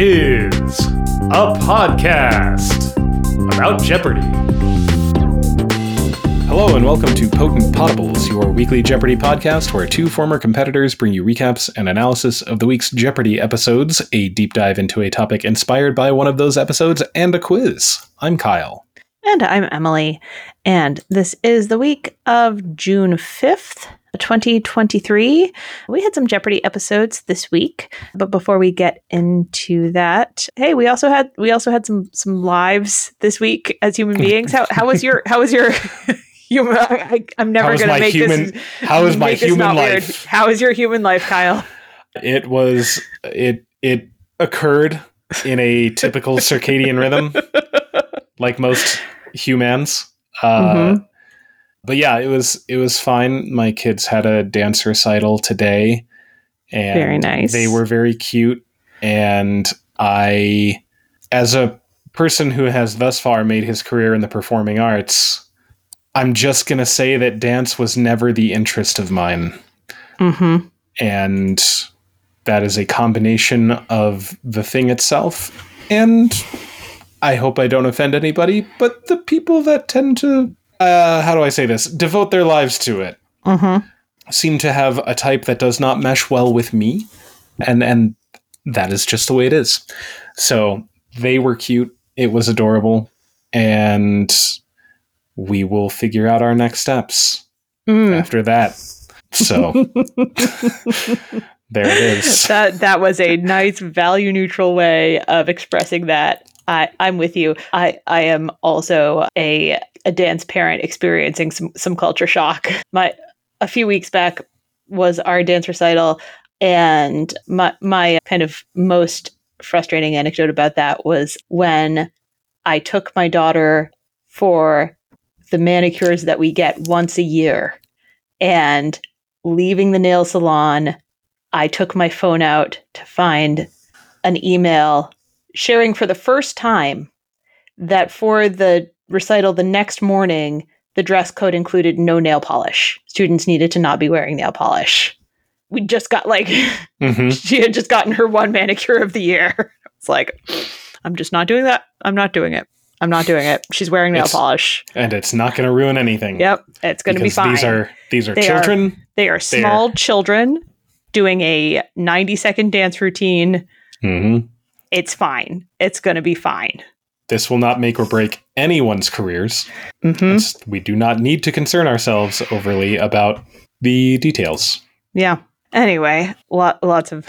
is a podcast about Jeopardy! Hello and welcome to Potent Potables, your weekly Jeopardy! Podcast where two former competitors bring you recaps and analysis of the week's Jeopardy! Episodes, a deep dive into a topic inspired by one of those episodes, and a quiz. I'm Kyle. And I'm Emily. And this is the week of June 5th. 2023. We had some Jeopardy! Episodes this week, but before we get into that, hey, we also had some lives this week as human beings. How was your I'm never going to make human, this. How is my human life? Weird. How is your human life, Kyle? It occurred in a typical circadian rhythm, like most humans. Mm-hmm. But yeah, it was fine. My kids had a dance recital today, and very nice. They were very cute. And I, as a person who has thus far made his career in the performing arts, I'm just going to say that dance was never the interest of mine. Mm-hmm. And that is a combination of the thing itself. And I hope I don't offend anybody, but the people that tend to how do I say this? Devote their lives to it. Mm-hmm. Seem to have a type that does not mesh well with me. And that is just the way it is. So they were cute. It was adorable. And we will figure out our next steps after that. So there it is. That was a nice value neutral way of expressing that. I'm with you. I am also a dance parent experiencing some culture shock. A few weeks back was our dance recital, and my kind of most frustrating anecdote about that was when I took my daughter for the manicures that we get once a year, and leaving the nail salon, I took my phone out to find an email sharing for the first time that for the recital the next morning, the dress code included no nail polish. Students needed to not be wearing nail polish. We just got she had just gotten her one manicure of the year. It's like, I'm just not doing that. I'm not doing it. She's wearing nail polish. And it's not going to ruin anything. Yep. It's going to be fine. These are children. They are small children doing a 90-second dance routine. Mm-hmm. It's fine. It's going to be fine. This will not make or break anyone's careers. Mm-hmm. We do not need to concern ourselves overly about the details. Yeah. Anyway, lots of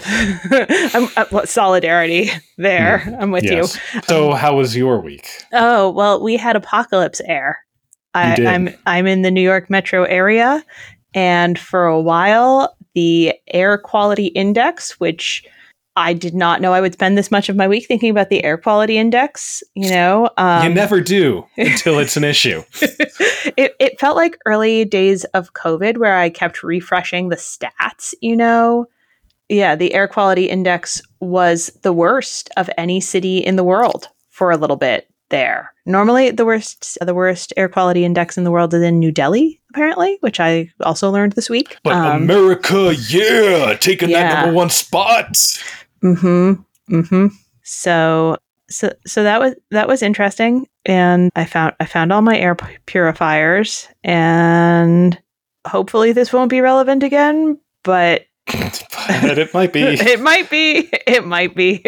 solidarity there. Mm. I'm with you. So how was your week? Oh, well, we had apocalypse air. I'm in the New York metro area. And for a while, the air quality index, which I did not know I would spend this much of my week thinking about the air quality index, you know. You never do until it's an issue. It felt like early days of COVID where I kept refreshing the stats, you know. Yeah, the air quality index was the worst of any city in the world for a little bit there. Normally, the worst air quality index in the world is in New Delhi, apparently, which I also learned this week. But America, taking that number one spot. Mm-hmm. Mm-hmm. So that was interesting, and I found all my air purifiers, and hopefully this won't be relevant again, but it might be. It might be.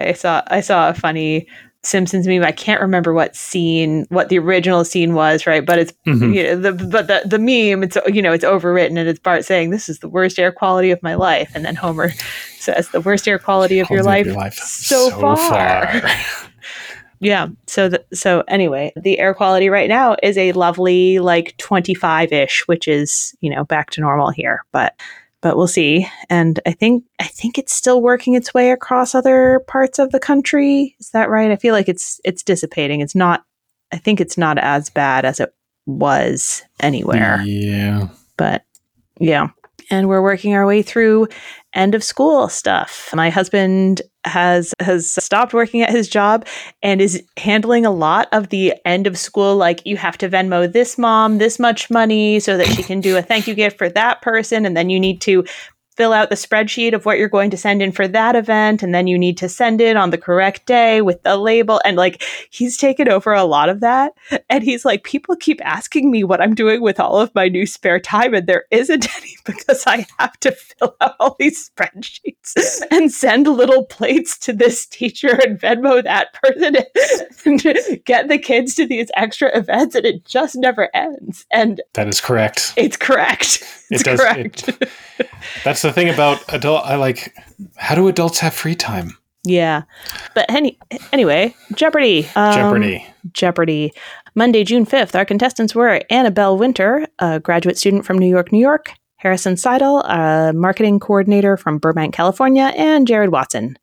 I saw a funny Simpsons meme. I can't remember what the original scene was, right? But it's the meme. It's it's overwritten, and it's Bart saying, "This is the worst air quality of my life," and then Homer says, "The worst air quality of your life so far." Yeah. So anyway, the air quality right now is a lovely 25-ish, which is back to normal here, but we'll see. And I think it's still working its way across other parts of the country. Is that right? I feel like it's dissipating. It's not, I think it's not as bad as it was anywhere. Yeah. But yeah. And we're working our way through end of school stuff. My husband has stopped working at his job and is handling a lot of the end of school, you have to Venmo this mom this much money so that she can do a thank you gift for that person, and then you need to fill out the spreadsheet of what you're going to send in for that event, and then you need to send it on the correct day with the label. And like, he's taken over a lot of that. And he's like, people keep asking me what I'm doing with all of my new spare time, and there isn't any because I have to fill out all these spreadsheets and send little plates to this teacher and Venmo that person and get the kids to these extra events, and it just never ends. And that is correct. It's correct. It's correct. That's the thing about adult. I like, how do adults have free time? Yeah. But anyway, Jeopardy! Jeopardy! Monday, June 5th, our contestants were Annabelle Winter, a graduate student from New York, Harrison Seidel, a marketing coordinator from Burbank, California, and Jared Watson,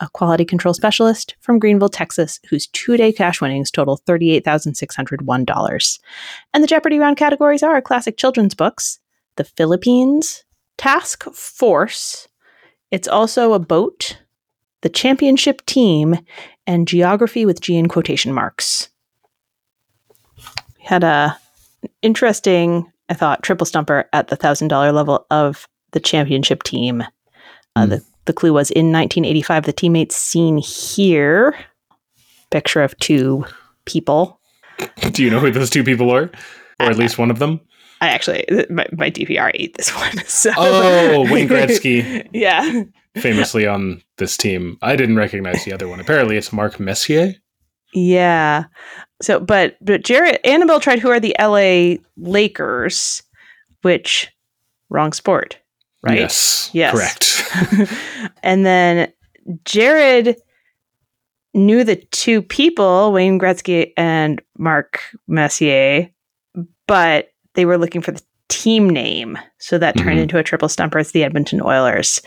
a quality control specialist from Greenville, Texas, whose two-day cash winnings total $38,601. And the Jeopardy! Round categories are classic children's books, the Philippines, Task Force, It's Also a Boat, the Championship Team, and Geography with G in quotation marks. We had an interesting, I thought, triple stumper at the $1,000 level of the Championship Team. The clue was, in 1985, the teammates seen here. Picture of two people. Do you know who those two people are? Or at least one of them? I actually, my DVR ate this one. So. Oh, Wayne Gretzky. Yeah. Famously on this team. I didn't recognize the other one. Apparently it's Mark Messier. Yeah. So, but Annabelle tried who are the LA Lakers, which, wrong sport, right? Yes. Correct. And then Jared knew the two people, Wayne Gretzky and Mark Messier, but they were looking for the team name. So that turned into a triple stumper. It's the Edmonton Oilers.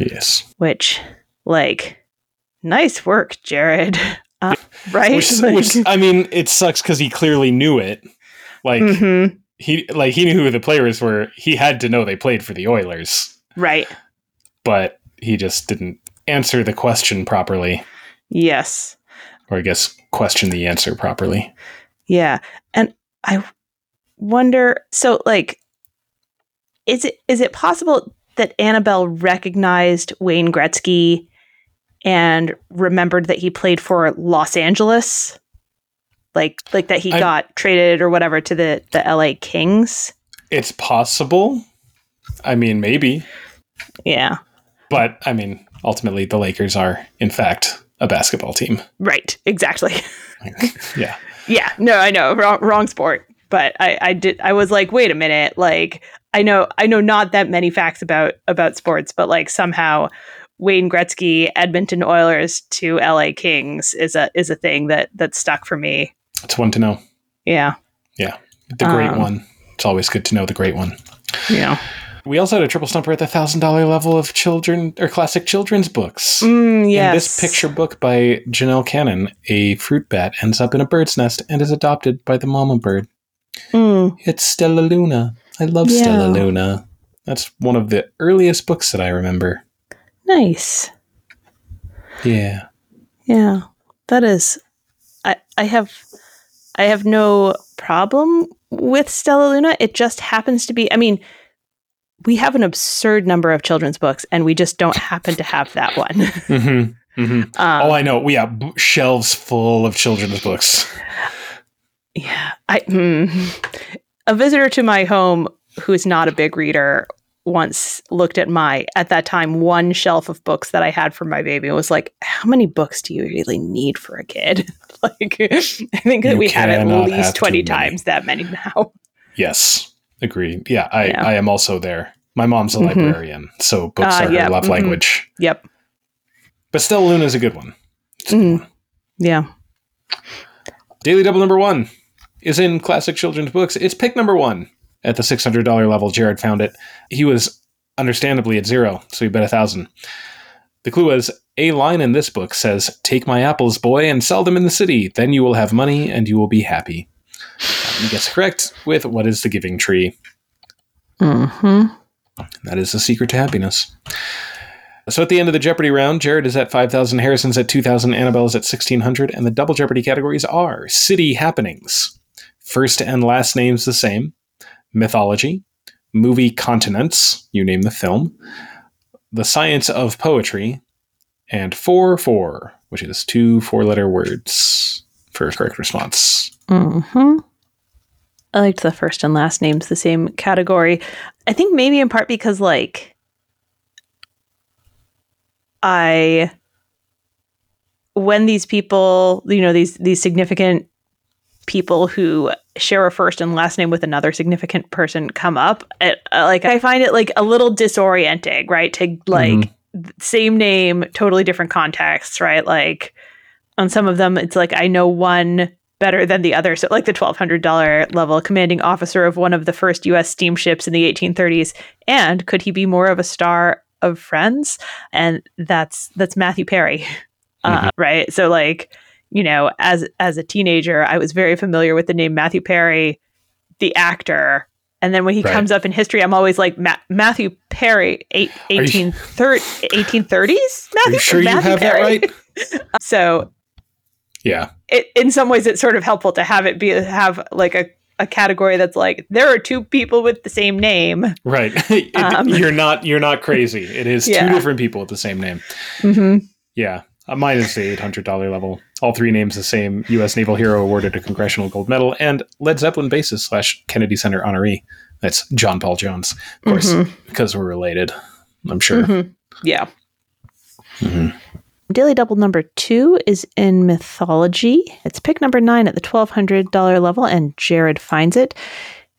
Yes. Which, like, nice work, Jared. Right? I mean, it sucks because he clearly knew it. Like, he knew who the players were. He had to know they played for the Oilers. Right. But he just didn't answer the question properly. Yes. Or I guess question the answer properly. Yeah. And I wonder, so like, is it possible that Annabelle recognized Wayne Gretzky and remembered that he played for Los Angeles? Like that he got traded or whatever to the LA Kings? It's possible. I mean, maybe. Yeah. But I mean, ultimately the Lakers are, in fact, a basketball team. Right. Exactly. Yeah. Yeah. No, I know. Wrong sport. But I was like, wait a minute, like I know not that many facts about sports, but like somehow Wayne Gretzky, Edmonton Oilers to LA Kings is a thing that stuck for me. It's one to know. Yeah. Yeah. The great one. It's always good to know the great one. Yeah. We also had a triple stumper at the $1,000 level of children or classic children's books. Yes. In this picture book by Janelle Cannon, a fruit bat ends up in a bird's nest and is adopted by the mama bird. It's Stella Luna. I love Stella Luna. That's one of the earliest books that I remember. Nice. Yeah. Yeah. That is, I have no problem with Stella Luna. It just happens to be, I mean, we have an absurd number of children's books and we just don't happen to have that one. I know. We have shelves full of children's books. Yeah, a visitor to my home who is not a big reader once looked at one shelf of books that I had for my baby and was like, "How many books do you really need for a kid?" Like, I think that we have at least 20 times that many now. Yes, agree. Yeah, I am also there. My mom's a librarian, so books are her love language. Yep. But Stella Luna is a good one. Yeah. Daily Double number 1. Is in classic children's books. It's pick number 1. At the $600 level, Jared found it. He was understandably at zero, so he bet 1,000. The clue was, a line in this book says, "Take my apples, boy, and sell them in the city. Then you will have money and you will be happy." He gets correct with, "What is the giving tree?" That is the secret to happiness. So at the end of the Jeopardy round, Jared is at 5,000, Harrison's at 2,000, Annabelle's at 1,600, and the double Jeopardy categories are city happenings, first and last names the same, mythology, movie continents, you name the film, the science of poetry, and 4-4, which is 2 4-letter words for a correct response. Mm-hmm. I liked the first and last names, the same category. I think maybe in part because, like, when these people, you know, these significant people who share a first and last name with another significant person come up, I find it like a little disorienting, right? To like same name, totally different contexts, right? Like on some of them, it's like I know one better than the other. So like the $1,200 level, commanding officer of one of the first U.S. steamships in the 1830s. And could he be more of a star of Friends? And that's Matthew Perry, right? So like, you know, as a teenager, I was very familiar with the name Matthew Perry, the actor. And then when he comes up in history, I'm always like, Matthew Perry, 1830s? Matthew, are you sure Matthew you have Perry? That right? So, yeah, in some ways, it's sort of helpful to have it have like a category that's like, there are two people with the same name. Right. You're not crazy. It is two different people with the same name. Mm-hmm. Yeah. Mine is the $800 level. All three names the same. U.S. Naval Hero awarded a Congressional Gold Medal and Led Zeppelin bassist / Kennedy Center honoree. That's John Paul Jones, of course, because we're related, I'm sure. Mm-hmm. Yeah. Mm-hmm. Daily Double number 2 is in mythology. It's pick number 9 at the $1,200 level, and Jared finds it.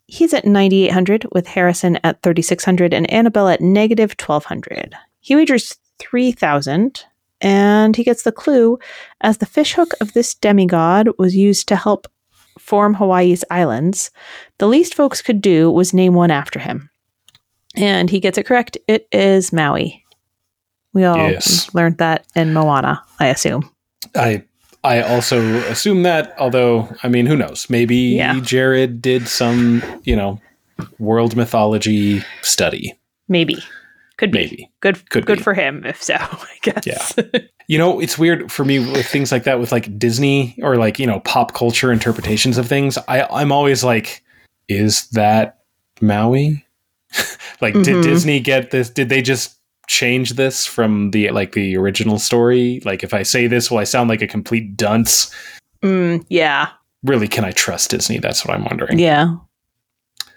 He's at 9,800, with Harrison at 3,600 and Annabelle at negative 1,200. He wagers 3,000. And he gets the clue, as the fishhook of this demigod was used to help form Hawaii's islands, the least folks could do was name one after him. And he gets it correct. It is Maui. We all learned that in Moana, I assume. I also assume that, although, I mean, who knows? Maybe Jared did some, you know, world mythology study. Maybe. Could be. Maybe. Good for him, if so, I guess. Yeah. You know, it's weird for me with things like that, with like Disney or like, you know, pop culture interpretations of things. I'm always like, is that Maui? Like, did Disney get this? Did they just change this from the original story? Like, if I say this, will I sound like a complete dunce? Yeah. Really, can I trust Disney? That's what I'm wondering. Yeah.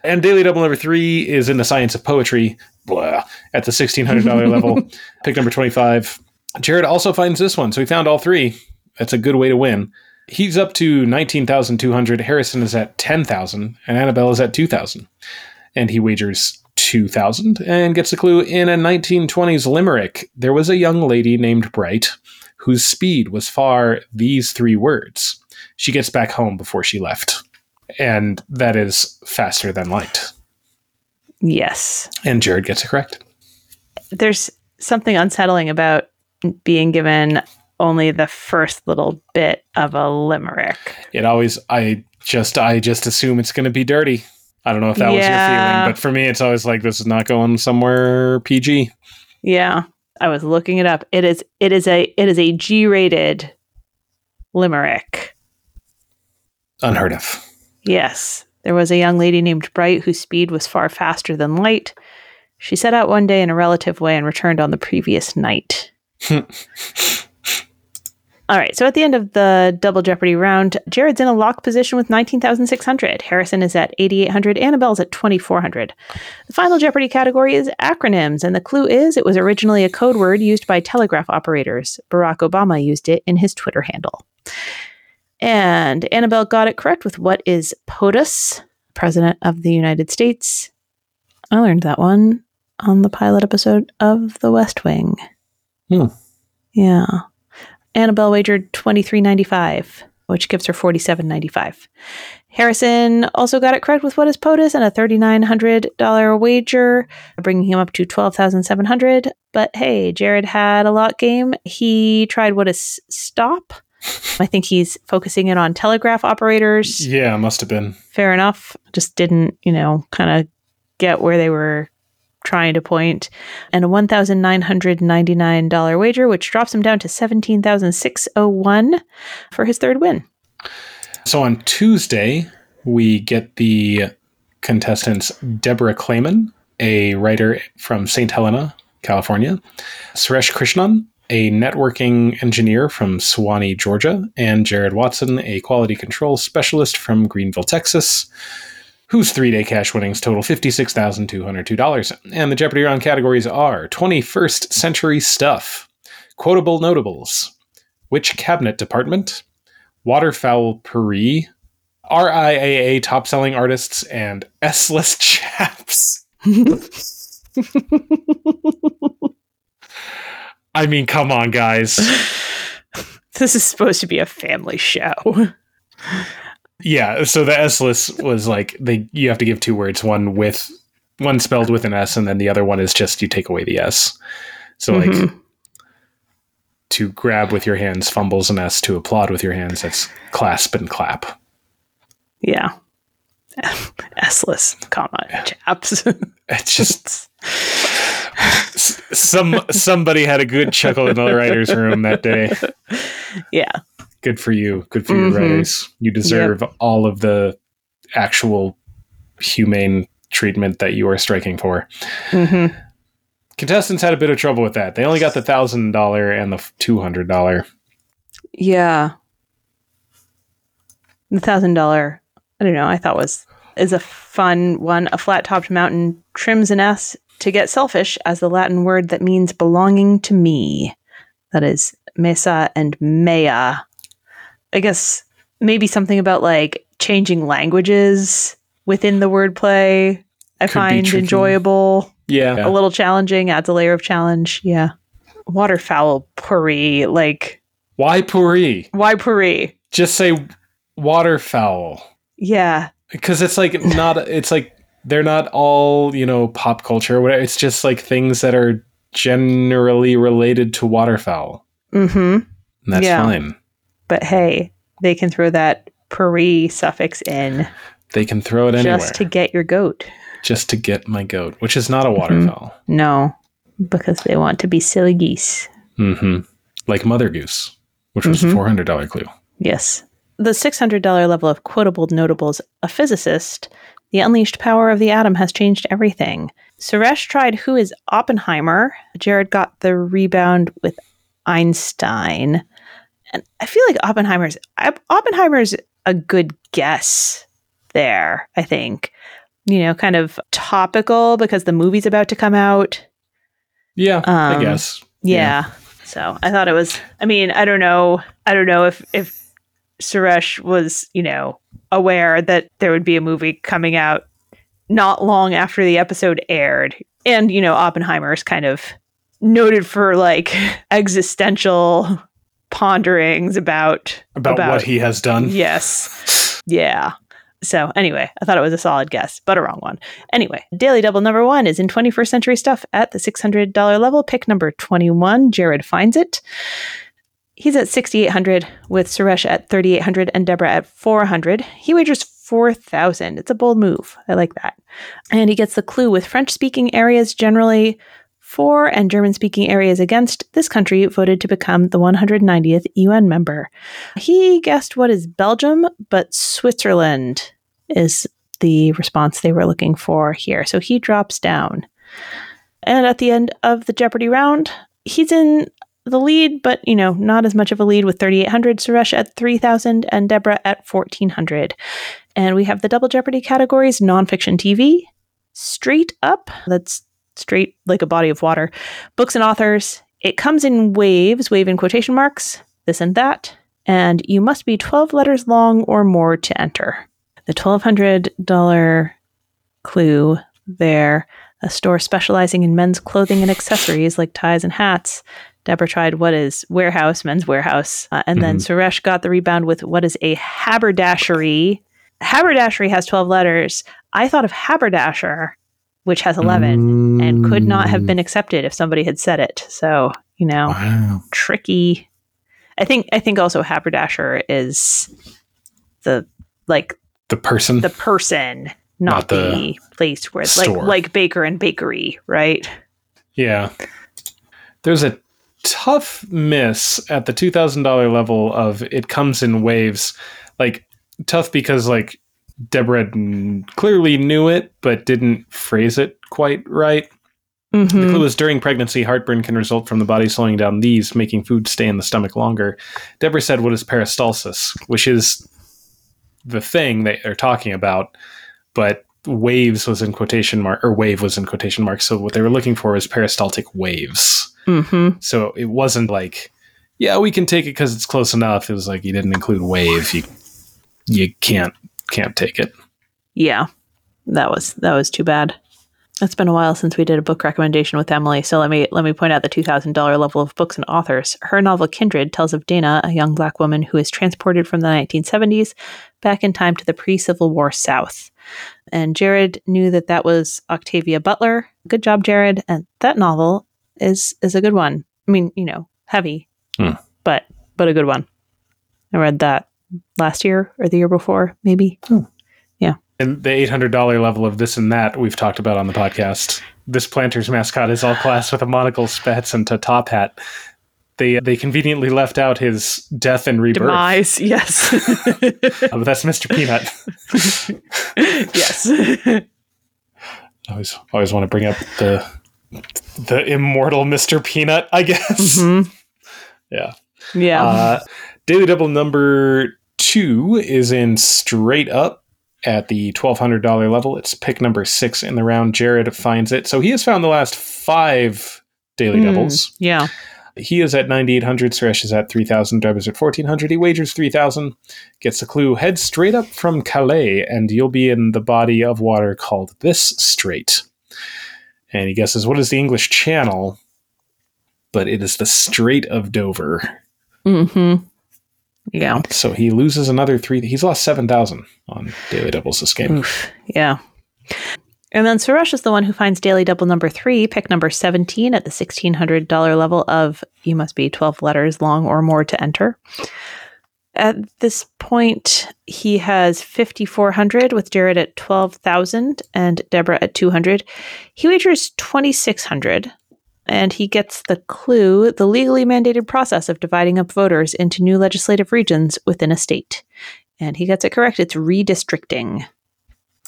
And Daily Double number 3 is in the science of poetry. Blah, at the $1,600 level. Pick number 25. Jared also finds this one, so he found all three. That's a good way to win. He's up to 19,200. Harrison is at 10,000, and Annabelle is at 2,000. And he wagers 2,000 and gets a clue. In a 1920s limerick, there was a young lady named Bright whose speed was far these three words. She gets back home before she left. And that is faster than light. Yes. And Jared gets it correct. There's something unsettling about being given only the first little bit of a limerick. It always, I just assume it's going to be dirty. I don't know if that was your feeling, but for me, it's always like, this is not going somewhere PG. Yeah. I was looking it up. It is a G-rated limerick. Unheard of. Yes. There was a young lady named Bright whose speed was far faster than light. She set out one day in a relative way and returned on the previous night. All right. So at the end of the Double Jeopardy round, Jared's in a lock position with 19,600. Harrison is at 8,800. Annabelle's at 2,400. The final Jeopardy category is acronyms. And the clue is it was originally a code word used by telegraph operators. Barack Obama used it in his Twitter handle. And Annabelle got it correct with what is POTUS, President of the United States. I learned that one on the pilot episode of The West Wing. Yeah. Annabelle wagered $23.95, which gives her $47.95. Harrison also got it correct with what is POTUS and a $3,900 wager, bringing him up to $12,700. But hey, Jared had a lot game. He tried what is stop. I think he's focusing in on telegraph operators. Yeah, must have been. Fair enough. Just didn't, you know, kind of get where they were trying to point. And a $1,999 wager, which drops him down to $17,601 for his third win. So on Tuesday, we get the contestants Deborah Clayman, a writer from St. Helena, California, Suresh Krishnan, a networking engineer from Suwanee, Georgia, and Jared Watson, a quality control specialist from Greenville, Texas, whose three-day cash winnings total $56,202. And the Jeopardy! Round categories are 21st Century Stuff, Quotable Notables, Which Cabinet Department, Waterfowl Puree, RIAA Top-Selling Artists, and S-List Chaps. I mean, come on, guys. This is supposed to be a family show. Yeah, so the S-list was like, you have to give two words, one spelled with an S, and then the other one is just you take away the S. So like, to grab with your hands, fumbles an S, to applaud with your hands, that's clasp and clap. Yeah. S-list, comma, chaps. It's just... Somebody had a good chuckle in the writer's room that day. Yeah. Good for you. Good for you, writers. You deserve all of the actual humane treatment that you are striking for. Mm-hmm. Contestants had a bit of trouble with that. They only got the $1,000 and the $200. Yeah. The $1,000, I don't know, I thought is a fun one. A flat-topped mountain trims an S to get selfish as the Latin word that means belonging to me. That is mesa and mea. I guess maybe something about like changing languages within the wordplay I find enjoyable. Yeah. A little challenging, adds a layer of challenge. Yeah. Waterfowl puree. Like, why puree? Why puree? Just say waterfowl. Yeah. Because it's like they're not all, pop culture or whatever. It's just like things that are generally related to waterfowl. Mm-hmm. And that's fine. But hey, they can throw that peri suffix in. They can throw it anywhere. Just to get your goat. Just to get my goat, which is not a waterfowl. No, because they want to be silly geese. Mm-hmm. Like Mother Goose, which was the $400 clue. Yes. The $600 level of quotable notables, a physicist... The unleashed power of the atom has changed everything. Suresh tried Who is Oppenheimer? Jared got the rebound with Einstein. And I feel like Oppenheimer's a good guess there, I think. Kind of topical because the movie's about to come out. Yeah, I guess. Yeah. So I thought it was, I don't know if Suresh was, aware that there would be a movie coming out not long after the episode aired. And, Oppenheimer is kind of noted for like existential ponderings about what he has done. Yes. Yeah. So anyway, I thought it was a solid guess, but a wrong one. Anyway, Daily Double number 1 is in 21st Century Stuff at the $600 level. Pick number 21, Jared finds it. He's at 6,800 with Suresh at 3,800 and Deborah at 400. He wagers 4,000. It's a bold move. I like that. And he gets the clue with French-speaking areas generally for and German-speaking areas against. This country voted to become the 190th UN member. He guessed what is Belgium, but Switzerland is the response they were looking for here. So he drops down. And at the end of the Jeopardy! Round, he's in... the lead, but not as much of a lead with 3,800, Suresh at 3,000 and Deborah at 1,400. And we have the Double Jeopardy categories: nonfiction TV, straight up, that's straight like a body of water, books and authors, It Comes in Waves, wave in quotation marks, This and That, and you must be 12 letters long or more to enter. The $1,200 clue there, a store specializing in men's clothing and accessories like ties and hats. Deborah tried what is warehouse, men's warehouse. And then Suresh got the rebound with what is a haberdashery. Haberdashery has 12 letters. I thought of haberdasher, which has 11 and could not have been accepted if somebody had said it. So, wow. Tricky. I think also haberdasher is the, like... The person, not the place where it's like baker and bakery, right? Yeah. There's a tough miss at the $2,000 level of It Comes in Waves. Like, tough because, like, Deborah clearly knew it, but didn't phrase it quite right. Mm-hmm. The clue is during pregnancy, heartburn can result from the body slowing down these, making food stay in the stomach longer. Deborah said, what is peristalsis, which is the thing that they're talking about, but waves was in quotation mark, or wave was in quotation marks. So what they were looking for was peristaltic waves. Mm-hmm. So it wasn't like, yeah, we can take it because it's close enough. It was like, you didn't include wave. You can't take it. Yeah, that was too bad. It's been a while since we did a book recommendation with Emily, so let me point out the $2,000 level of books and authors. Her novel Kindred tells of Dana, a young Black woman who is transported from the 1970s back in time to the pre-Civil War South. And Jared knew that was Octavia Butler. Good job, Jared. And that novel is a good one. I mean, you know, heavy, but a good one. I read that last year or the year before, maybe. Hmm. Yeah. And the $800 level of this and that we've talked about on the podcast. This planter's mascot is all class with a monocle, spats, and a top hat. They conveniently left out his death and rebirth. Demise, yes. But that's Mr. Peanut. Yes. I always want to bring up the immortal Mr. Peanut, I guess. Mm-hmm. Yeah. Yeah. Daily Double number 2 is in straight up. At the $1,200 level, it's pick number 6 in the round. Jared finds it. So he has found the last 5 daily doubles. Yeah. He is at 9,800. Suresh is at 3,000. Deb is at 1,400. He wagers 3,000. Gets the clue. Head straight up from Calais, and you'll be in the body of water called this strait. And he guesses, what is the English Channel? But it is the Strait of Dover. Mm-hmm. Yeah. So he loses another 3. He's lost 7,000 on daily doubles this game. Oof, yeah. And then Suresh is the one who finds daily double number 3, pick number 17 at the $1,600 level of you must be 12 letters long or more to enter. At this point, he has 5,400 with Jared at 12,000 and Deborah at 200. He wagers 2,600. And he gets the clue, the legally mandated process of dividing up voters into new legislative regions within a state. And he gets it correct. It's redistricting.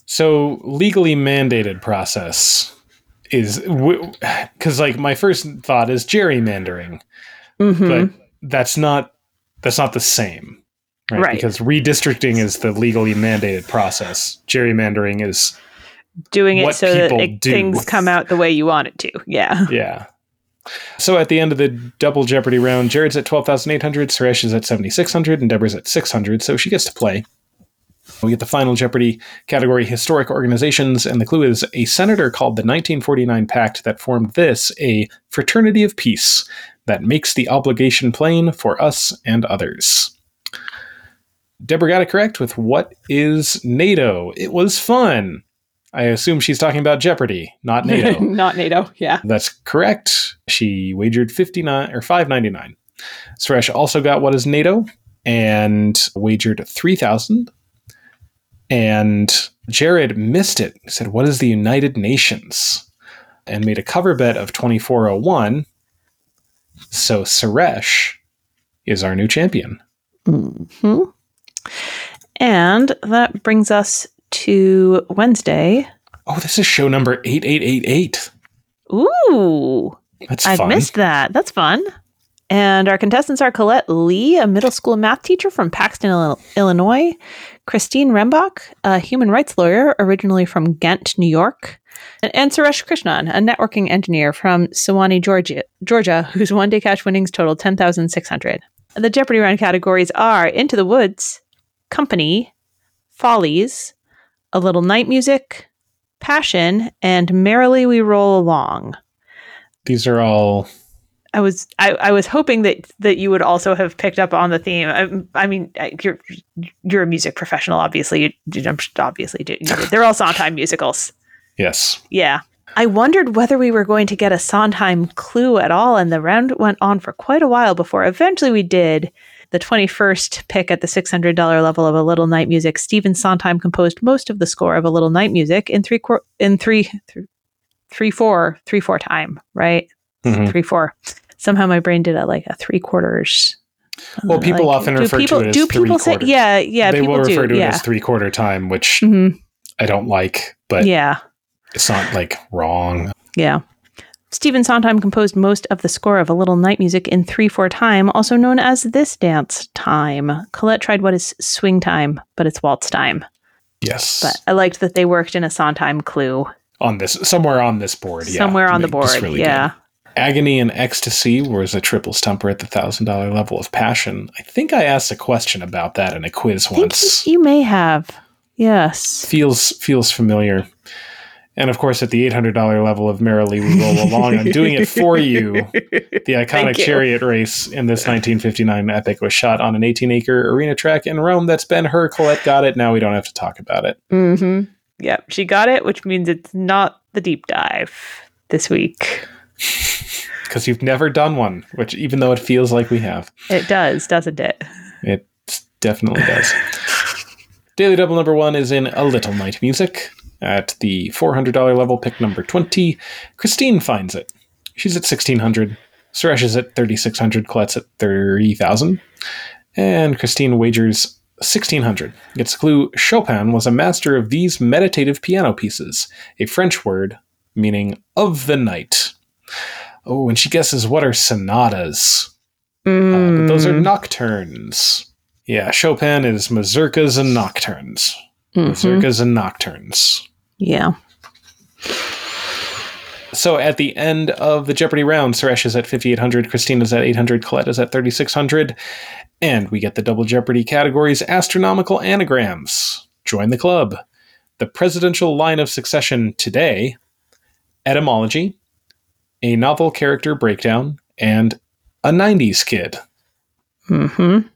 So legally mandated process is, because like my first thought is gerrymandering, mm-hmm. but that's not the same, right? Because redistricting is the legally mandated process. Gerrymandering is doing it so that things come out the way you want it to. Yeah. Yeah. So at the end of the double Jeopardy round, Jared's at 12,800, Suresh is at 7,600, and Deborah's at 600, so she gets to play. We get the final Jeopardy category, historic organizations, and the clue is a senator called the 1949 Pact that formed this, a fraternity of peace that makes the obligation plain for us and others. Deborah got it correct with what is NATO? It was fun. I assume she's talking about Jeopardy, not NATO. Not NATO, yeah. That's correct. She wagered 59 or 599. Suresh also got what is NATO and wagered 3,000. And Jared missed it. He said, what is the United Nations? And made a cover bet of 2401. So Suresh is our new champion. Mm-hmm. And that brings us to Wednesday. Oh, this is show number 8888. Ooh. That's fun. I've missed that. That's fun. And our contestants are Colette Lee, a middle school math teacher from Paxton, Illinois. Christine Rembach, a human rights lawyer originally from Ghent, New York. And Suresh Krishnan, a networking engineer from Sewanee, Georgia, whose one-day cash winnings total 10,600. The Jeopardy! Round categories are Into the Woods, Company, Follies, A Little Night Music, Passion, and Merrily We Roll Along. These are all... I was hoping that you would also have picked up on the theme. I mean, you're a music professional, obviously. You did. They're all Sondheim musicals. Yes. Yeah. I wondered whether we were going to get a Sondheim clue at all, and the round went on for quite a while before eventually we did. The 21st pick at the $600 level of A Little Night Music, Stephen Sondheim composed most of the score of A Little Night Music in three-four time, right? Mm-hmm. 3/4. Somehow my brain did it like a 3/4 Well, people often refer to it as three-quarter. Yeah, yeah. They will refer to it as three-quarter time, which I don't like, but it's not like wrong. Yeah. Stephen Sondheim composed most of the score of A Little Night Music in 3/4 time, also known as this dance time. Colette tried what is swing time, but it's waltz time. Yes. But I liked that they worked in a Sondheim clue. On this, somewhere on this board. Yeah. Somewhere on the board. Really good. Agony and Ecstasy was a triple stumper at the $1,000 level of Passion. I think I asked a question about that in a quiz once. You may have. Yes. Feels familiar. And of course, at the $800 level of Merrily We Roll Along, I'm doing it for you. The iconic chariot race in this 1959 epic was shot on an 18-acre arena track in Rome. That's been her. Colette got it. Now we don't have to talk about it. Mm-hmm. Yep, she got it, which means it's not the deep dive this week. Because you've never done one, which even though it feels like we have. It does, doesn't it? It definitely does. Daily Double number 1 is in A Little Night Music. At the $400 level, pick number 20, Christine finds it. She's at 1,600. Suresh is at 3,600. Colette's at 30,000. And Christine wagers 1,600. Gets the clue, Chopin was a master of these meditative piano pieces, a French word meaning of the night. Oh, and she guesses what are sonatas. But those are nocturnes. Yeah, Chopin is mazurkas and nocturnes. Mazurkas and nocturnes. Yeah. So at the end of the Jeopardy round, Suresh is at 5,800, Christine is at 800, Colette is at 3,600, and we get the double Jeopardy categories, astronomical anagrams. Join the club. The presidential line of succession today, etymology, a novel character breakdown, and a 90s kid. Mm-hmm.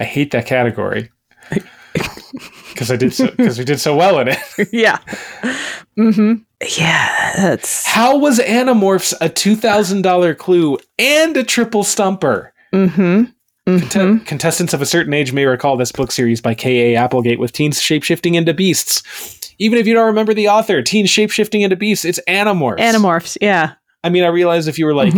I hate that category. Because we did so well in it. Yeah. Mm-hmm. Yeah. That's... How was Animorphs a $2,000 clue and a triple stumper? Mm-hmm. Mm-hmm. Contestants of a certain age may recall this book series by K.A. Applegate with teens shapeshifting into beasts. Even if you don't remember the author, teens shapeshifting into beasts, it's Animorphs. Animorphs, yeah. I mean, I realize if you were like,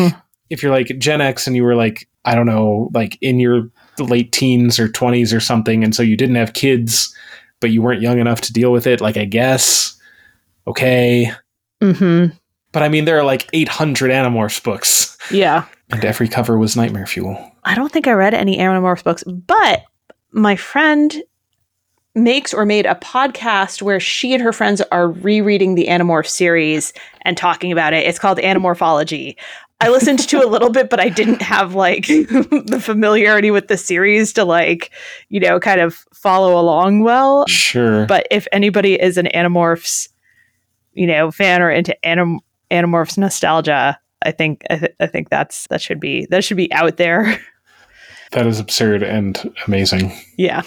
if you're like Gen X and you were like, I don't know, like in your late teens or 20s or something, and so you didn't have kids, but you weren't young enough to deal with it, like, I guess. Okay. Mm-hmm. But I mean, there are like 800 Animorphs books. Yeah. And every cover was nightmare fuel. I don't think I read any Animorphs books, but my friend makes or made a podcast where she and her friends are rereading the Animorphs series and talking about it. It's called Animorphology. I listened to a little bit, but I didn't have like the familiarity with the series to like, you know, kind of follow along well. Sure. But if anybody is an Animorphs, you know, fan or into Animorphs nostalgia, I think that should be out there. That is absurd and amazing. Yeah.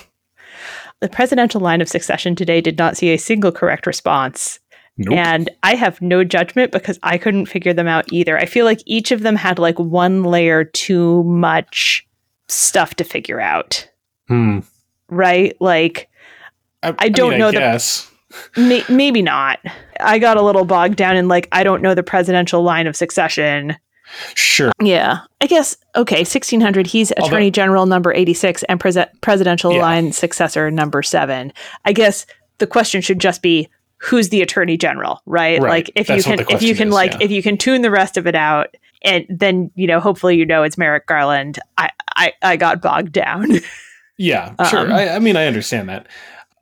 The presidential line of succession today did not see a single correct response. Nope. And I have no judgment because I couldn't figure them out either. I feel like each of them had like one layer too much stuff to figure out. Hmm. Right? Like, I don't know. Maybe not. I got a little bogged down in like, I don't know the presidential line of succession. Sure. Yeah. I guess, okay, 1,600, he's Attorney General number 86 and presidential line successor number 7. I guess the question should just be, who's the Attorney General, right? Like if you can tune the rest of it out, and then, you know, hopefully, you know, it's Merrick Garland. I got bogged down. Yeah, sure. I mean, I understand that.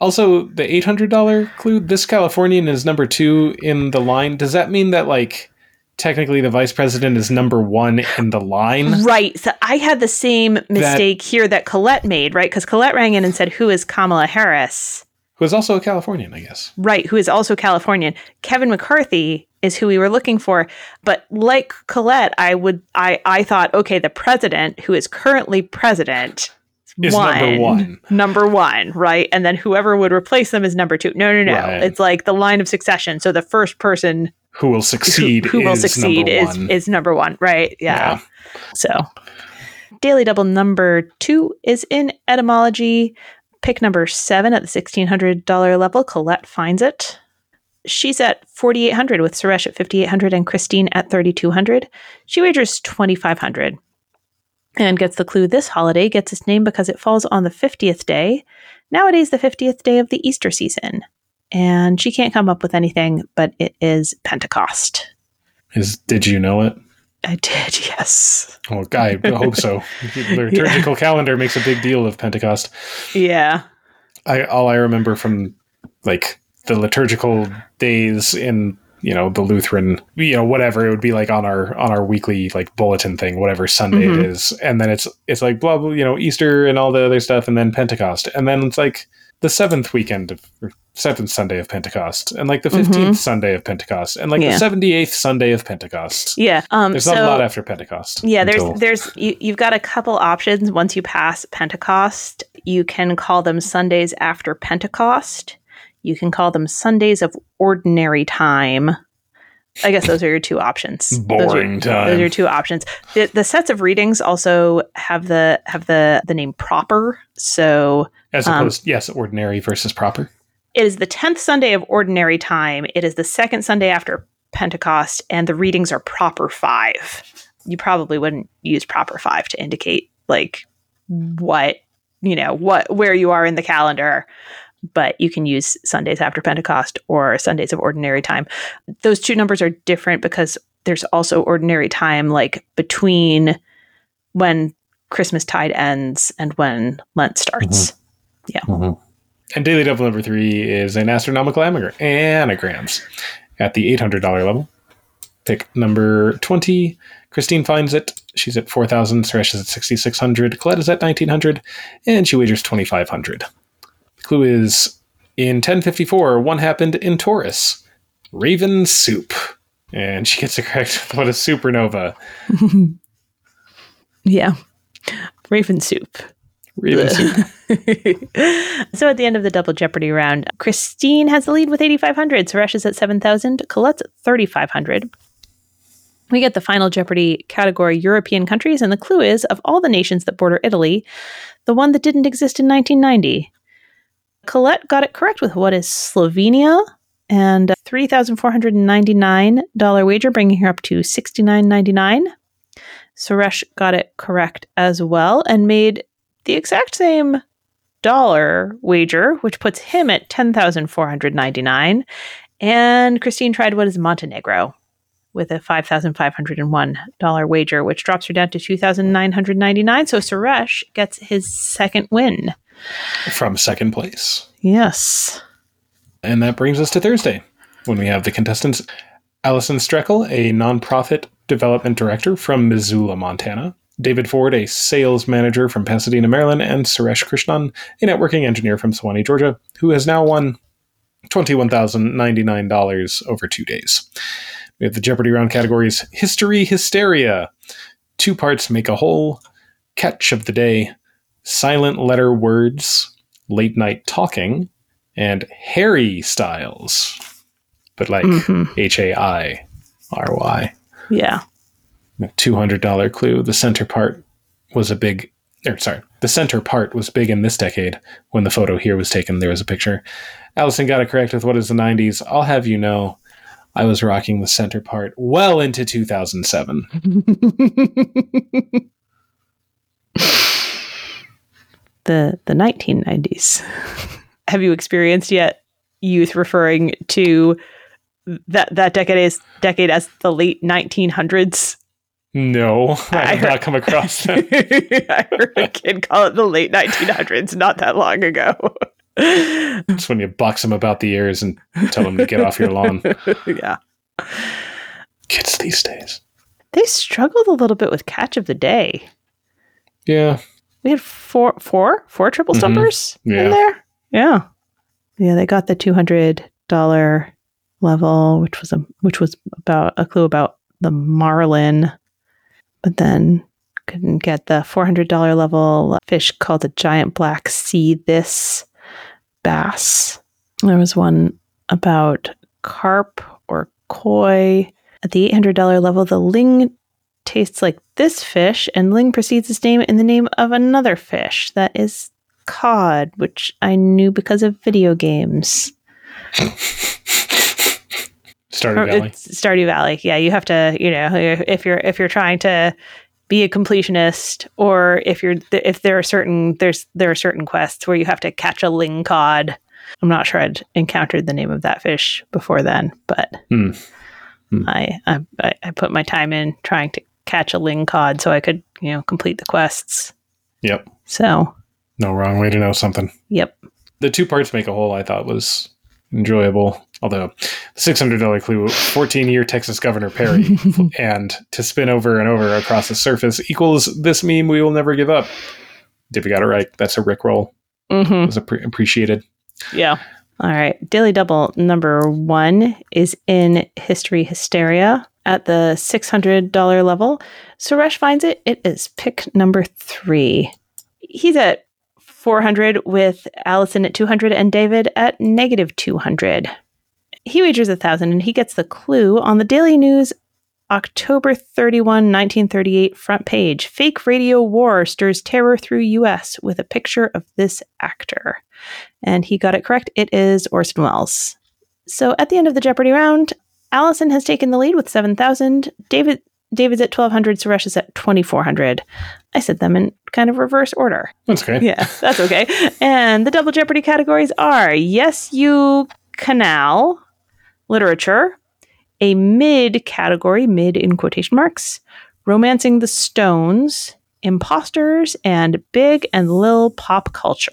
Also, the $800 clue, this Californian is number 2 in the line. Does that mean that like technically the vice president is number 1 in the line? Right. So I had the same mistake here that Colette made, right? Because Colette rang in and said, who is Kamala Harris? Who is also a Californian, I guess. Right, who is also Californian. Kevin McCarthy is who we were looking for. But like Colette, I thought, okay, the president, who is currently president, is number 1. Number 1, right? And then whoever would replace them is number 2. No. Right. It's like the line of succession. So the first person who will succeed is number 1, right? Yeah. So Daily Double number 2 is in etymology. Pick number 7 at the $1,600 level. Colette finds it. She's at 4,800 with Suresh at 5,800 and Christine at 3,200. She wagers 2,500. and gets the clue this holiday gets its name because it falls on the 50th day. Nowadays, the 50th day of the Easter season. And she can't come up with anything, but it is Pentecost. Did you know it? I did, yes. Oh, I hope so. The liturgical calendar makes a big deal of Pentecost. Yeah. All I remember from, like, the liturgical days in, you know, the Lutheran, you know, whatever, it would be like on our weekly, like, bulletin thing, whatever Sunday it is. And then it's like, blah, blah, you know, Easter and all the other stuff, and then Pentecost. And then it's like the seventh Sunday of Pentecost, and like the 15th Sunday of Pentecost, and like the 78th Sunday of Pentecost. Yeah. There's not a lot after Pentecost. Yeah. You've got a couple options. Once you pass Pentecost, you can call them Sundays after Pentecost. You can call them Sundays of Ordinary Time. I guess those are your two options. Boring time. Those are your two options. The sets of readings also have the name proper. So as opposed, ordinary versus proper. It is the 10th Sunday of Ordinary Time. It is the second Sunday after Pentecost, and the readings are proper 5. You probably wouldn't use proper 5 to indicate like where you are in the calendar, but you can use Sundays after Pentecost or Sundays of Ordinary Time. Those two numbers are different because there's also ordinary time, like between when Christmastide ends and when Lent starts. Mm-hmm. Yeah. Mm-hmm. And Daily Devil number 3 is an astronomical anagrams. At the $800 level, pick number 20. Christine finds it. She's at 4,000. Suresh is at 6,600. Colette is at 1,900. And she wagers 2,500. The clue is, in 1054, one happened in Taurus. Raven soup. And she gets it correct. What a supernova. Yeah. Raven soup. Raven soup. So at the end of the Double Jeopardy round, Christine has the lead with 8,500. Suresh is at 7,000. Colette's at 3,500. We get the final Jeopardy category, European countries. And the clue is, of all the nations that border Italy, the one that didn't exist in 1990. Colette got it correct with what is Slovenia and $3,499 wager, bringing her up to $69.99. Suresh got it correct as well and made the exact same dollar wager, which puts him at $10,499. And Christine tried what is Montenegro with a $5,501 wager, which drops her down to $2,999. So Suresh gets his second win. From second place. Yes. And that brings us to Thursday, when we have the contestants Allison Streckel, a nonprofit development director from Missoula, Montana. David Ford, a sales manager from Pasadena, Maryland, and Suresh Krishnan, a networking engineer from Sewanee, Georgia, who has now won $21,099 over 2 days. We have the Jeopardy round categories, History Hysteria, Two Parts Make a Whole, Catch of the Day, Silent Letter Words, Late Night Talking, and Harry Styles, but like H-A-I-R-Y. Yeah. $200 clue. The center part was big in this decade. When the photo here was taken, there was a picture. Allison got it correct with what is the 90s. I'll have you know, I was rocking the center part well into 2007. The 1990s. Have you experienced yet youth referring to that decade as the late 1900s? No, I have not come across that. I heard a kid call it the late 1900s not that long ago. It's when you box them about the ears and tell them to get off your lawn. Yeah. Kids these days. They struggled a little bit with Catch of the Day. Yeah. We had four triple stumpers in there. Yeah. Yeah, they got the $200 level, which was about a clue about the marlin, but then couldn't get the $400 level fish called a giant black sea this bass. There was one about carp or koi. At the $800 level, the ling tastes like this fish, and ling precedes its name in the name of another fish that is cod, which I knew because of video games. Stardew Valley. Yeah, you have to, you know, if you're trying to be a completionist, or if there are certain quests where you have to catch a lingcod. I'm not sure I'd encountered the name of that fish before then, but I put my time in trying to catch a lingcod so I could, complete the quests. Yep. So. No wrong way to know something. Yep. The two parts make a whole, I thought, was enjoyable. Although the $600 clue, 14-year Texas Governor Perry, and to spin over and over across the surface equals this meme we will never give up. Dippy got it right. That's a Rickroll. Mm-hmm. It was appreciated. Yeah. All right. Daily Double number 1 is in History Hysteria. At the $600 level, Suresh finds it. It is pick number 3. He's at 400 with Allison at 200 and David at -200. He wagers 1,000 and he gets the clue on the Daily News, October 31, 1938 front page. Fake radio war stirs terror through U.S. with a picture of this actor. And he got it correct. It is Orson Welles. So at the end of the Jeopardy round, Allison has taken the lead with 7,000. David's at 1,200. Suresh is at 2,400. I said them in kind of reverse order. That's okay. Yeah, that's okay. And the Double Jeopardy categories are Yes You Canal, Literature, a Mid category, mid in quotation marks, Romancing the Stones, Imposters, and Big and Lil Pop Culture.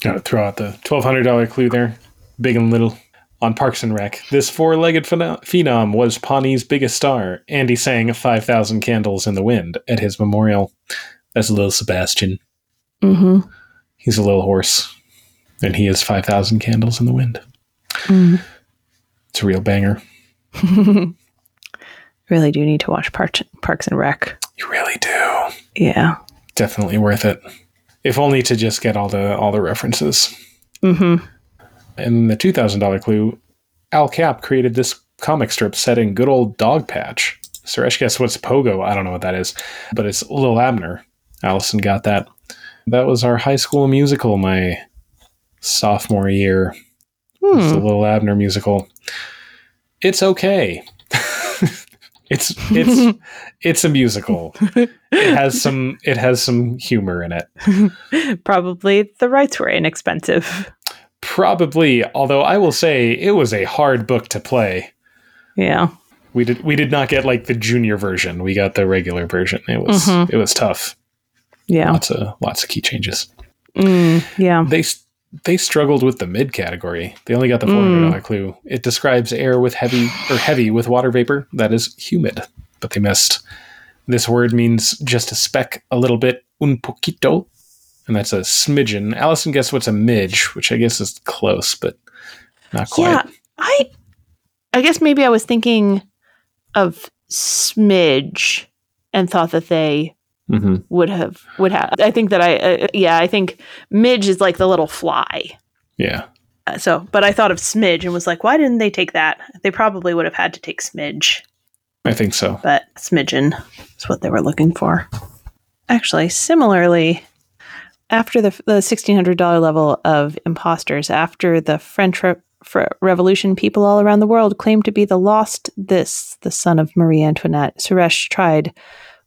Got to throw out the $1,200 clue there. Big and Little. On Parks and Rec, this four-legged phenom was Pawnee's biggest star, and he sang 5,000 Candles in the Wind at his memorial. That's Little Sebastian. Mm-hmm. He's a little horse, and he is 5,000 Candles in the Wind. Mm. It's a real banger. Really do need to watch Parks and Rec. You really do. Yeah. Definitely worth it. If only to just get all the references. Mm-hmm. And the $2,000 clue, Al Cap created this comic strip set in good old Dogpatch. Suresh guessed what's Pogo. I don't know what that is, but it's Lil Abner. Allison got that. That was our high school musical my sophomore year. Hmm. It's the Lil Abner musical. It's okay. It's it's a musical. It has some humor in it. Probably the rights were inexpensive. Probably, although I will say it was a hard book to play. Yeah. We did not get like the junior version. We got the regular version. It was tough. Yeah. Lots of key changes. Yeah. They struggled with the mid category. They only got the $400 clue. It describes air with heavy with water vapor. That is humid, but they missed. This word means just a speck, a little bit, un poquito. And that's a smidgen. Allison guessed what's a midge, which I guess is close, but not quite. Yeah, I guess maybe I was thinking of smidge and thought that they would have. I think that I think midge is like the little fly. Yeah. But I thought of smidge and was like, why didn't they take that? They probably would have had to take smidge. I think so. But smidgen is what they were looking for. Actually, similarly, after the $1,600 level of Imposters, after the French Revolution, people all around the world claimed to be the lost this, the son of Marie Antoinette. Suresh tried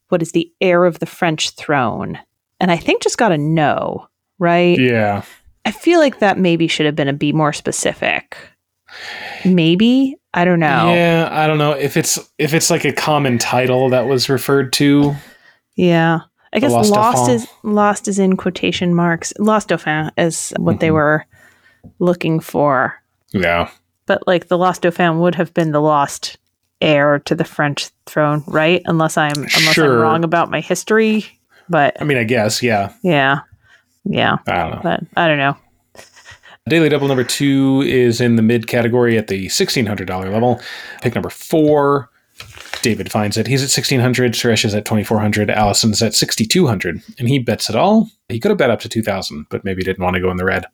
what is the heir of the French throne. And I think just got a no, right? Yeah. I feel like that maybe should have been a be more specific. Maybe? I don't know. Yeah, I don't know. If it's like a common title that was referred to. Yeah. I guess lost is in quotation marks. Lost Dauphin is what they were looking for. Yeah. But like the Lost Dauphin would have been the lost heir to the French throne, right? Unless I'm wrong about my history. But I mean, I guess, yeah. Yeah. Yeah. I don't know. But I don't know. Daily Double number 2 is in the mid category at the $1,600 level. Pick number 4. David finds it. He's at 1,600. Suresh is at 2,400. Allison's at 6,200. And he bets it all. He could have bet up to 2,000, but maybe didn't want to go in the red.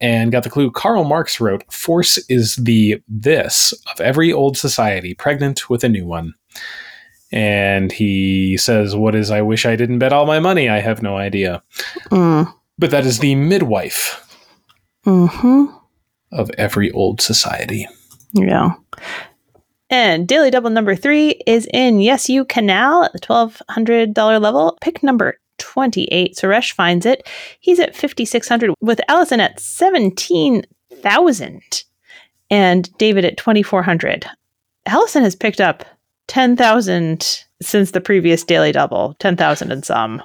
And got the clue. Karl Marx wrote, "Force is the this of every old society, pregnant with a new one." And he says, "What is I wish I didn't bet all my money? I have no idea." But that is the midwife of every old society. Yeah. And Daily Double number 3 is in Yes You Canal at the $1,200 level. Pick number 28. Suresh finds it. He's at 5,600 with Allison at 17,000 and David at 2,400. Allison has picked up 10,000 since the previous Daily Double, 10,000 and some.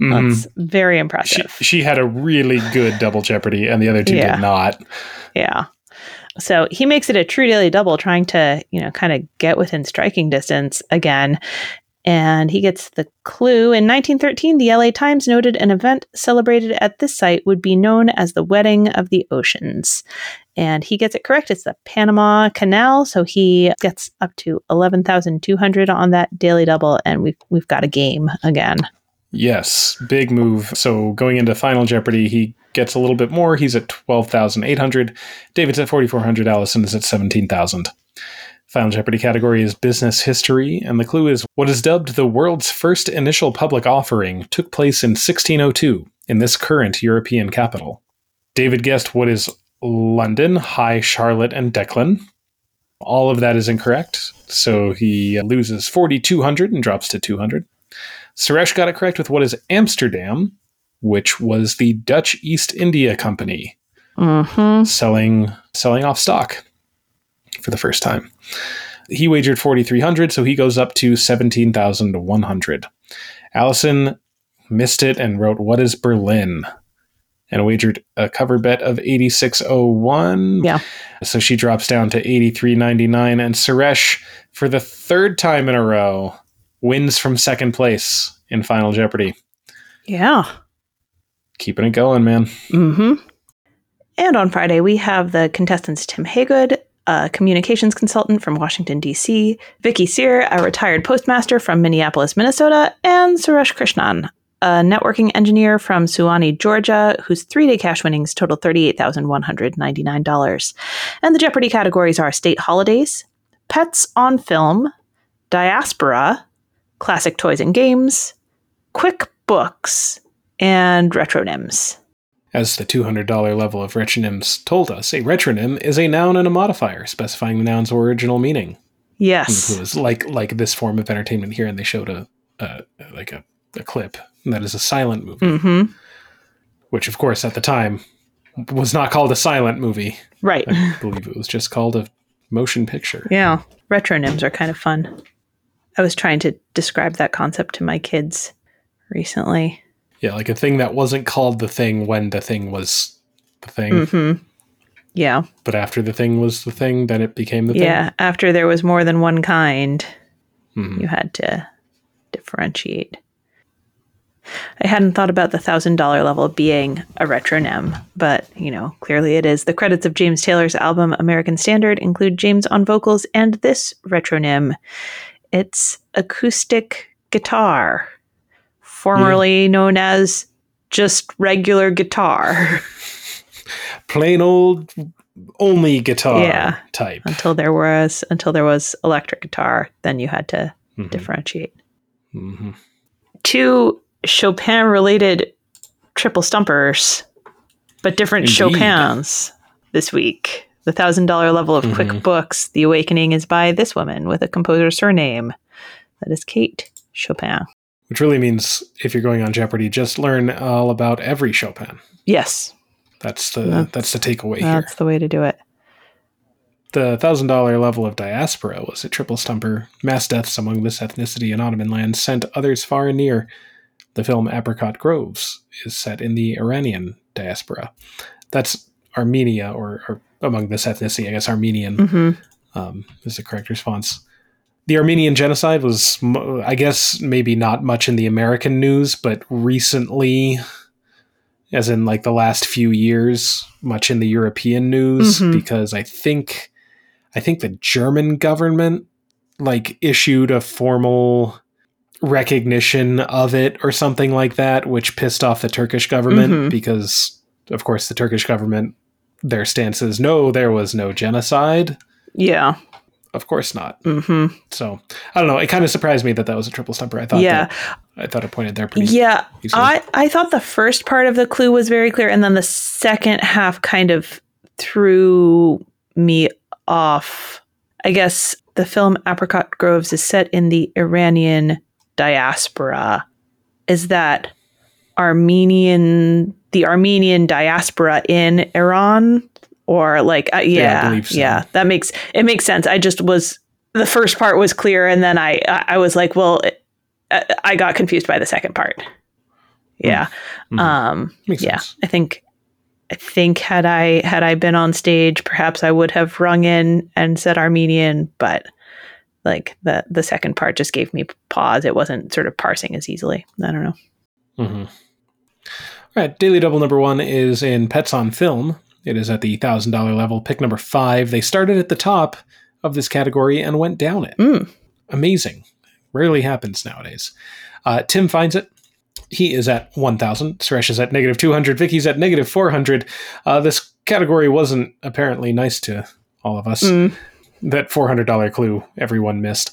Mm-hmm. That's very impressive. She had a really good Double Jeopardy and the other two did not. Yeah. So he makes it a true Daily Double, trying to, you know, kind of get within striking distance again. And he gets the clue. In 1913, the LA Times noted an event celebrated at this site would be known as the Wedding of the Oceans. And he gets it correct. It's the Panama Canal. So he gets up to 11,200 on that Daily Double. And we've got a game again. Yes, big move. So going into Final Jeopardy, he gets a little bit more. He's at 12,800. David's at 4,400. Allison is at 17,000. Final Jeopardy category is business history, and the clue is what is dubbed the world's first initial public offering took place in 1602 in this current European capital. David guessed what is London, High Charlotte, and Declan. All of that is incorrect, so he loses 4,200 and drops to 200. Suresh got it correct with what is Amsterdam, which was the Dutch East India Company selling off stock for the first time. He wagered 4,300, so he goes up to 17,100. Allison missed it and wrote, what is Berlin? And wagered a cover bet of 86.01. Yeah. So she drops down to 83.99. And Suresh, for the third time in a row, wins from second place in Final Jeopardy. Yeah. Keeping it going, man. Mm-hmm. And on Friday, we have the contestants Tim Haygood, a communications consultant from Washington, D.C., Vicky Sear, a retired postmaster from Minneapolis, Minnesota, and Suresh Krishnan, a networking engineer from Suwanee, Georgia, whose three-day cash winnings total $38,199. And the Jeopardy! Categories are state holidays, pets on film, diaspora, classic toys and games, quick books, and retronyms. As the $200 level of retronyms told us, a retronym is a noun and a modifier, specifying the noun's original meaning. Yes. It was like this form of entertainment here, and they showed a clip that is a silent movie, mm-hmm. which, of course, at the time was not called a silent movie. Right. I believe it was just called a motion picture. Yeah. Retronyms are kind of fun. I was trying to describe that concept to my kids recently. Yeah, like a thing that wasn't called the thing when the thing was the thing. Mm-hmm. Yeah. But after the thing was the thing, then it became the thing. Yeah, after there was more than one kind, you had to differentiate. I hadn't thought about the $1,000 level being a retronym, but, you know, clearly it is. The credits of James Taylor's album American Standard include James on vocals and this retronym. It's acoustic guitar, formerly known as just regular guitar. Plain old only guitar type. Until there was electric guitar, then you had to differentiate. Mm-hmm. Two Chopin-related triple stumpers, but different Chopins this week. The $1,000 level of quick books, The Awakening is by this woman with a composer's surname. That is Kate Chopin. Which really means, if you're going on Jeopardy, just learn all about every Chopin. Yes. That's the takeaway here. That's the way to do it. The $1,000 level of diaspora was a triple stumper. Mass deaths among this ethnicity in Ottoman lands sent others far and near. The film Apricot Groves is set in the Iranian diaspora. That's Armenia, or among this ethnicity, I guess Armenian is the correct response. The Armenian genocide was, I guess, maybe not much in the American news, but recently, as in like the last few years, much in the European news, because I think the German government like issued a formal recognition of it or something like that, which pissed off the Turkish government because, of course, the Turkish government, their stance is, no, there was no genocide. Yeah. Of course not. Mm-hmm. So I don't know. It kind of surprised me that was a triple stumper. I thought I thought it pointed there pretty easily. I thought the first part of the clue was very clear, and then the second half kind of threw me off. I guess the film Apricot Groves is set in the Iranian diaspora. Is that the Armenian diaspora in Iran? Or like, yeah, I believe so. Yeah, that makes sense. I just was, the first part was clear. And then I was like, well, I got confused by the second part. Yeah. Mm-hmm. Yeah, sense. I think had I been on stage, perhaps I would have rung in and said Armenian, but like the second part just gave me pause. It wasn't sort of parsing as easily. I don't know. Mm-hmm. All right. Daily Double number 1 is in Pets on Film. It is at the $1,000 level, pick number 5. They started at the top of this category and went down it. Mm. Amazing. Rarely happens nowadays. Tim finds it. He is at 1,000. Suresh is at negative 200. Vicky's at negative 400. This category wasn't apparently nice to all of us. Mm. That $400 clue everyone missed.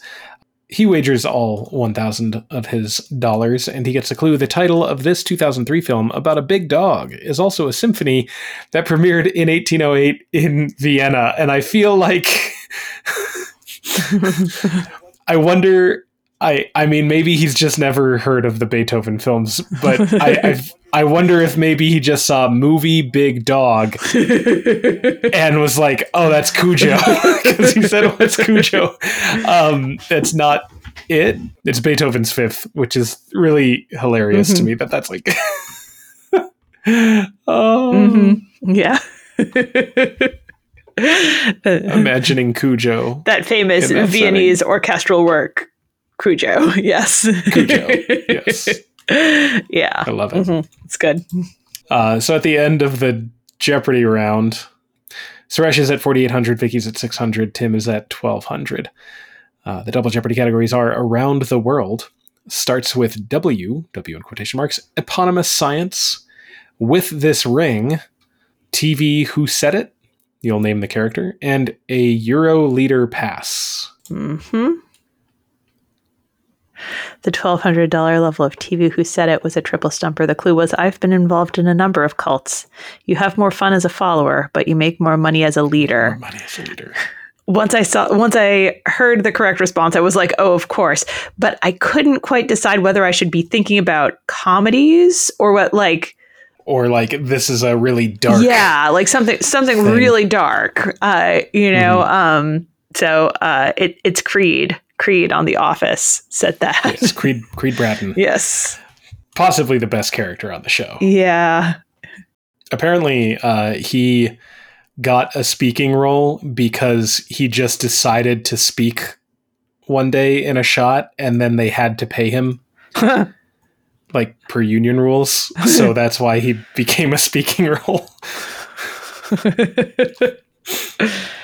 He wagers all 1,000 of his dollars, and he gets a clue. The title of this 2003 film about a big dog is also a symphony that premiered in 1808 in Vienna. And I feel like... I wonder... I mean, maybe he's just never heard of the Beethoven films, but I wonder if maybe he just saw movie Big Dog and was like, oh, that's Cujo. Because he said, oh, that's Cujo. That's not it. It's Beethoven's Fifth, which is really hilarious to me, but that's like... Yeah. Imagining Cujo. That famous that Viennese setting. Orchestral work. Cujo, yes. Cujo, yes. Yeah. I love it. Mm-hmm. It's good. So at the end of the Jeopardy round, Suresh is at 4,800, Vicky's at 600, Tim is at 1,200. The Double Jeopardy categories are Around the World, starts with W in quotation marks, Eponymous Science, With This Ring, TV Who Said It, you'll name the character, and a Euro Leader Pass. Mm-hmm. The $1,200 level of TV Who Said It was a triple stumper. The clue was, I've been involved in a number of cults. You have more fun as a follower, but you make more money as a leader. More money as a leader. Once I heard the correct response, I was like, oh, of course. But I couldn't quite decide whether I should be thinking about comedies or what, like... Or like, this is a really dark... Yeah, like something really dark, you know? Mm-hmm. It's Creed. Creed on The Office said that. Yes, Creed Bratton. Yes. Possibly the best character on the show. Yeah. Apparently, he got a speaking role because he just decided to speak one day in a shot, and then they had to pay him, like per union rules. So that's why he became a speaking role.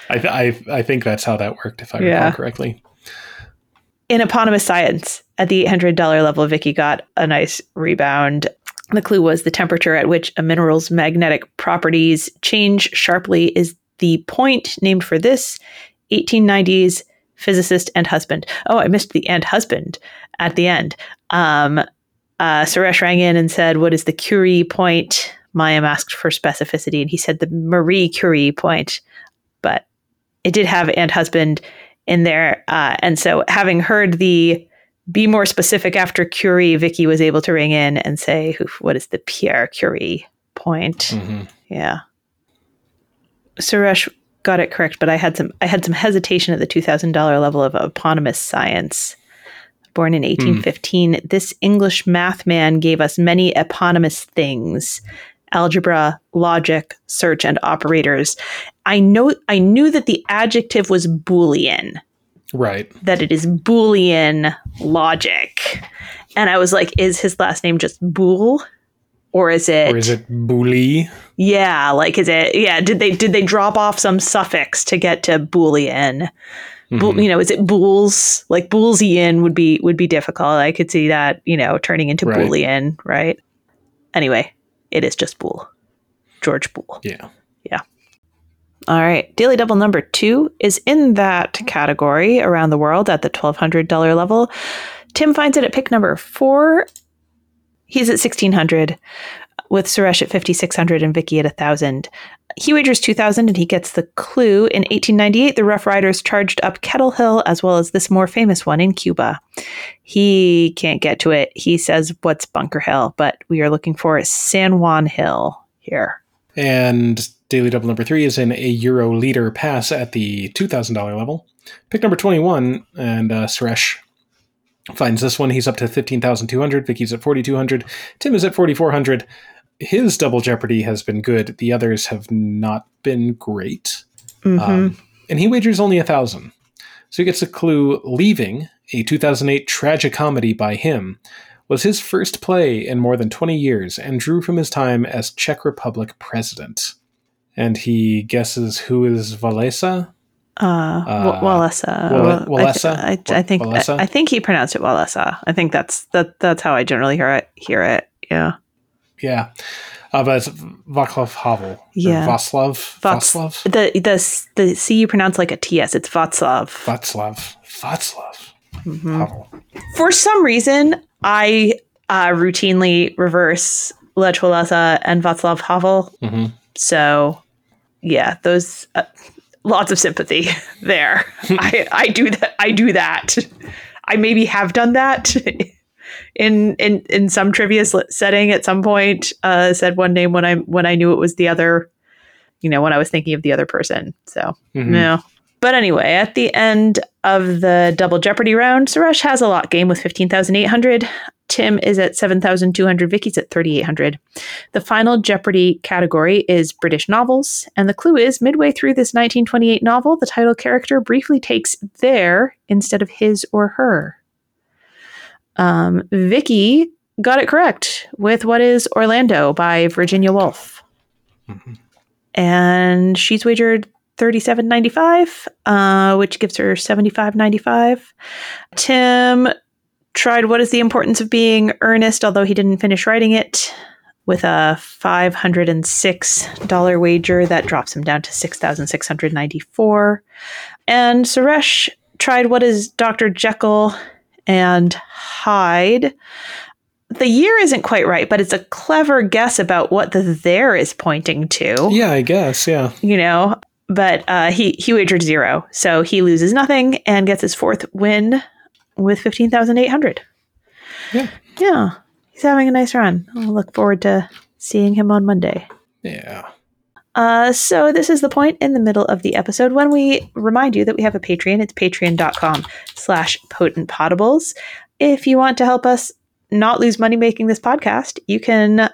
I think that's how that worked, if I recall correctly. In Eponymous Science, at the $800 level, Vicky got a nice rebound. The clue was, the temperature at which a mineral's magnetic properties change sharply is the point named for this 1890s physicist and husband. Oh, I missed the and husband at the end. Suresh rang in and said, what is the Curie point? Mayim asked for specificity, and he said the Marie Curie point. But it did have and husband in there. And so having heard the be more specific after Curie, Vicky was able to ring in and say, what is the Pierre Curie point? Mm-hmm. Yeah. Suresh got it correct, but I had some hesitation at the $2,000 level of Eponymous Science. Born in 1815, this English math man gave us many eponymous things: algebra, logic, search, and operators. I knew that the adjective was Boolean. Right. That it is Boolean logic. And I was like, is his last name just Boole? Or is it Booley? Yeah, like did they drop off some suffix to get to Boolean? Mm-hmm. You know, is it Booles? Like Boolesian would be difficult. I could see that, you know, turning into Boolean, right? Anyway, it is just Boole. George Boole. Yeah. Yeah. All right. Daily Double number 2 is in that category, Around the World, at the $1,200 level. Tim finds it at pick number 4. He's at 1,600. with Suresh at 5,600 and Vicky at 1,000. He wagers 2,000 and he gets the clue. In 1898, the Rough Riders charged up Kettle Hill as well as this more famous one in Cuba. He can't get to it. He says, what's Bunker Hill? But we are looking for San Juan Hill here. And Daily Double number 3 is in a Euro leader pass at the $2,000 level. Pick number 21, and Suresh finds this one. He's up to 15,200. Vicky's at 4,200. Tim is at 4,400. His Double Jeopardy has been good. The others have not been great. Mm-hmm. And he wagers only 1,000. So he gets a clue. Leaving, a 2008 tragicomedy by him, was his first play in more than 20 years and drew from his time as Czech Republic president. And he guesses who is Walesa? Walesa. Walesa. I think. Walesa? I think he pronounced it Walesa. I think that's how I generally hear it. Yeah. Yeah. But it's Václav Havel. Yeah. Václav. The C you pronounce like a TS. It's Václav. Mm-hmm. Havel. For some reason, I routinely reverse Lech Walesa and Václav Havel. Mm-hmm. So, yeah, those lots of sympathy there. I do that. I maybe have done that in some trivia setting at some point. Said one name when I knew it was the other. You know, when I was thinking of the other person. So no. But anyway, at the end of the Double Jeopardy round, Suresh has a lot game with 15,800. Tim is at 7,200. Vicky's at 3,800. The final Jeopardy category is British novels. And the clue is midway through this 1928 novel, the title character briefly takes their instead of his or her. Vicky got it correct with What Is Orlando by Virginia Woolf. Mm-hmm. And she's wagered $37.95, which gives her $75.95. Tim tried What Is the Importance of Being Earnest, although he didn't finish writing it, with a $506 wager. That drops him down to $6,694. And Suresh tried What Is Dr. Jekyll and Hyde. The year isn't quite right, but it's a clever guess about what the there is pointing to. Yeah, I guess, yeah. You know? But he wagered 0, so he loses nothing and gets his fourth win with 15,800. Yeah, he's having a nice run. I'll look forward to seeing him on Monday. Yeah. So this is the point in the middle of the episode when we remind you that we have a Patreon. It's patreon.com/potentpotables. If you want to help us not lose money making this podcast, you can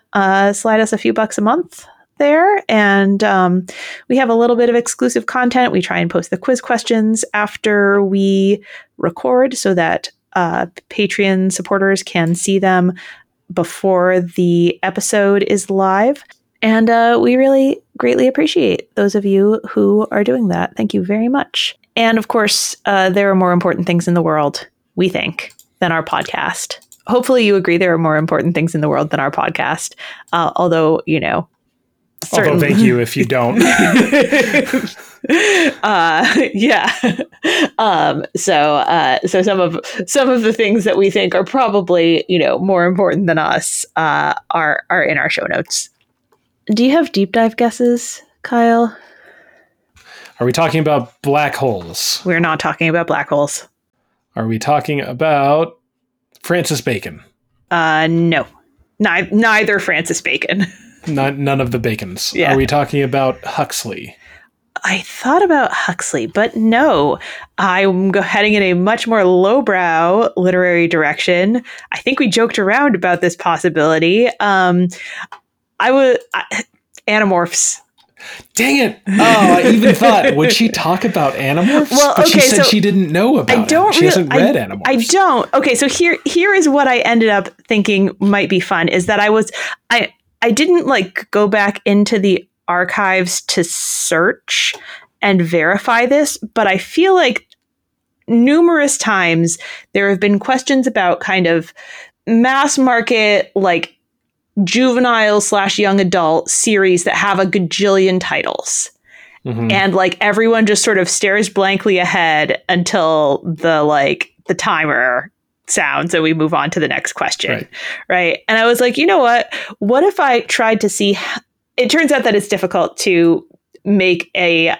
slide us a few bucks a month there, and we have a little bit of exclusive content. We try and post the quiz questions after we record so that Patreon supporters can see them before the episode is live, and we really greatly appreciate those of you who are doing that. Thank you very much. And of course, there are more important things in the world, we think, than our podcast. Hopefully you agree there are more important things in the world than our podcast, although, you know, certainly. Although, thank you if you don't. Yeah. So some of the things that we think are probably, you know, more important than us are in our show notes. Do you have deep dive guesses, Kyle? Are we talking about black holes? We're not talking about black holes. Are we talking about Francis Bacon? No. Neither Francis Bacon. None of the Bacons. Yeah. Are we talking about Huxley? I thought about Huxley, but no. I'm heading in a much more lowbrow literary direction. I think we joked around about this possibility. Animorphs. Dang it. Oh, I even thought, would she talk about Animorphs? Well, okay, but she said so she didn't know about it. She hasn't read Animorphs. I don't. Okay, so here is what I ended up thinking might be fun, is that I didn't like go back into the archives to search and verify this, but I feel like numerous times there have been questions about kind of mass market, like juvenile/young adult series that have a gajillion titles. Mm-hmm. And like everyone just sort of stares blankly ahead until the timer sounds and we move on to the next question. Right. And I was like, you know what if I tried to see, it turns out that it's difficult to make a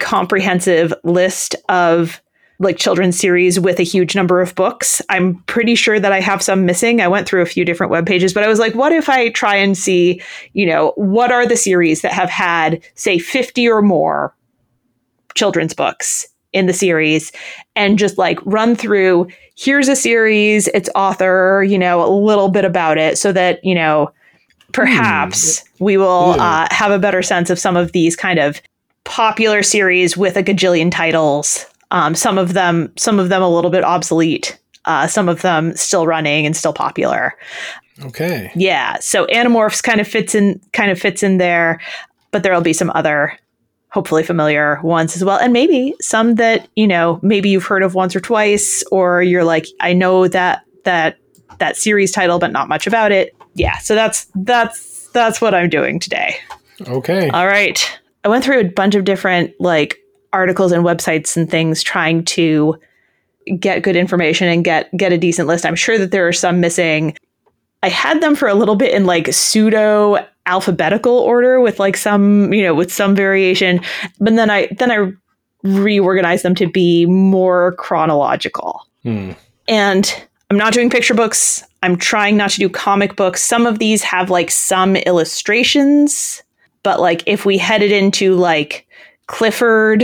comprehensive list of like children's series with a huge number of books. I'm pretty sure that I have some missing. I went through a few different web pages, but I was like, what if I try and see, you know, what are the series that have had say 50 or more children's books in the series and just like run through, here's a series, its author, you know, a little bit about it so that, you know, perhaps we will have a better sense of some of these kind of popular series with a gajillion titles. Some of them a little bit obsolete, some of them still running and still popular. Okay. Yeah. So Animorphs kind of fits in there, but there'll be some other hopefully familiar ones as well. And maybe some that, you know, maybe you've heard of once or twice, or you're like, I know that series title, but not much about it. Yeah. So that's what I'm doing today. Okay. All right. I went through a bunch of different like articles and websites and things trying to get good information and get a decent list. I'm sure that there are some missing. I had them for a little bit in like pseudo alphabetical order with like some, you know, with some variation, but then I reorganized them to be more chronological. And I'm not doing picture books. I'm trying not to do comic books. Some of these have like some illustrations, but like if we headed into like Clifford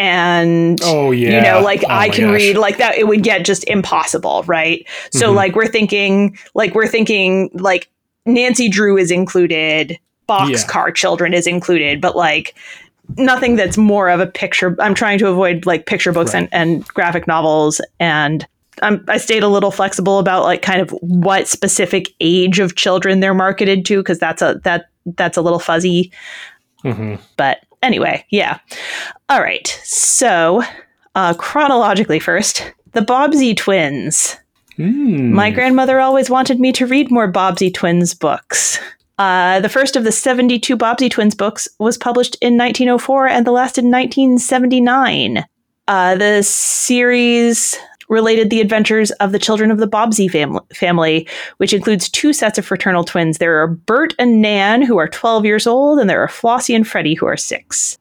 and you know, like I can read like that, it would get just impossible, right? So like we're thinking like Nancy Drew is included, Boxcar Children is included, but like nothing that's more of a picture. I'm trying to avoid like picture books and graphic novels, and I stayed a little flexible about like kind of what specific age of children they're marketed to, because that's a little fuzzy. But anyway, yeah. All right. So chronologically first, the Bobbsey Twins. My grandmother always wanted me to read more Bobbsey Twins books. The first of the 72 Bobbsey Twins books was published in 1904 and the last in 1979. The series related the adventures of the children of the Bobbsey family, which includes two sets of fraternal twins. There are Bert and Nan, who are 12 years old, and there are Flossie and Freddie, who are 6.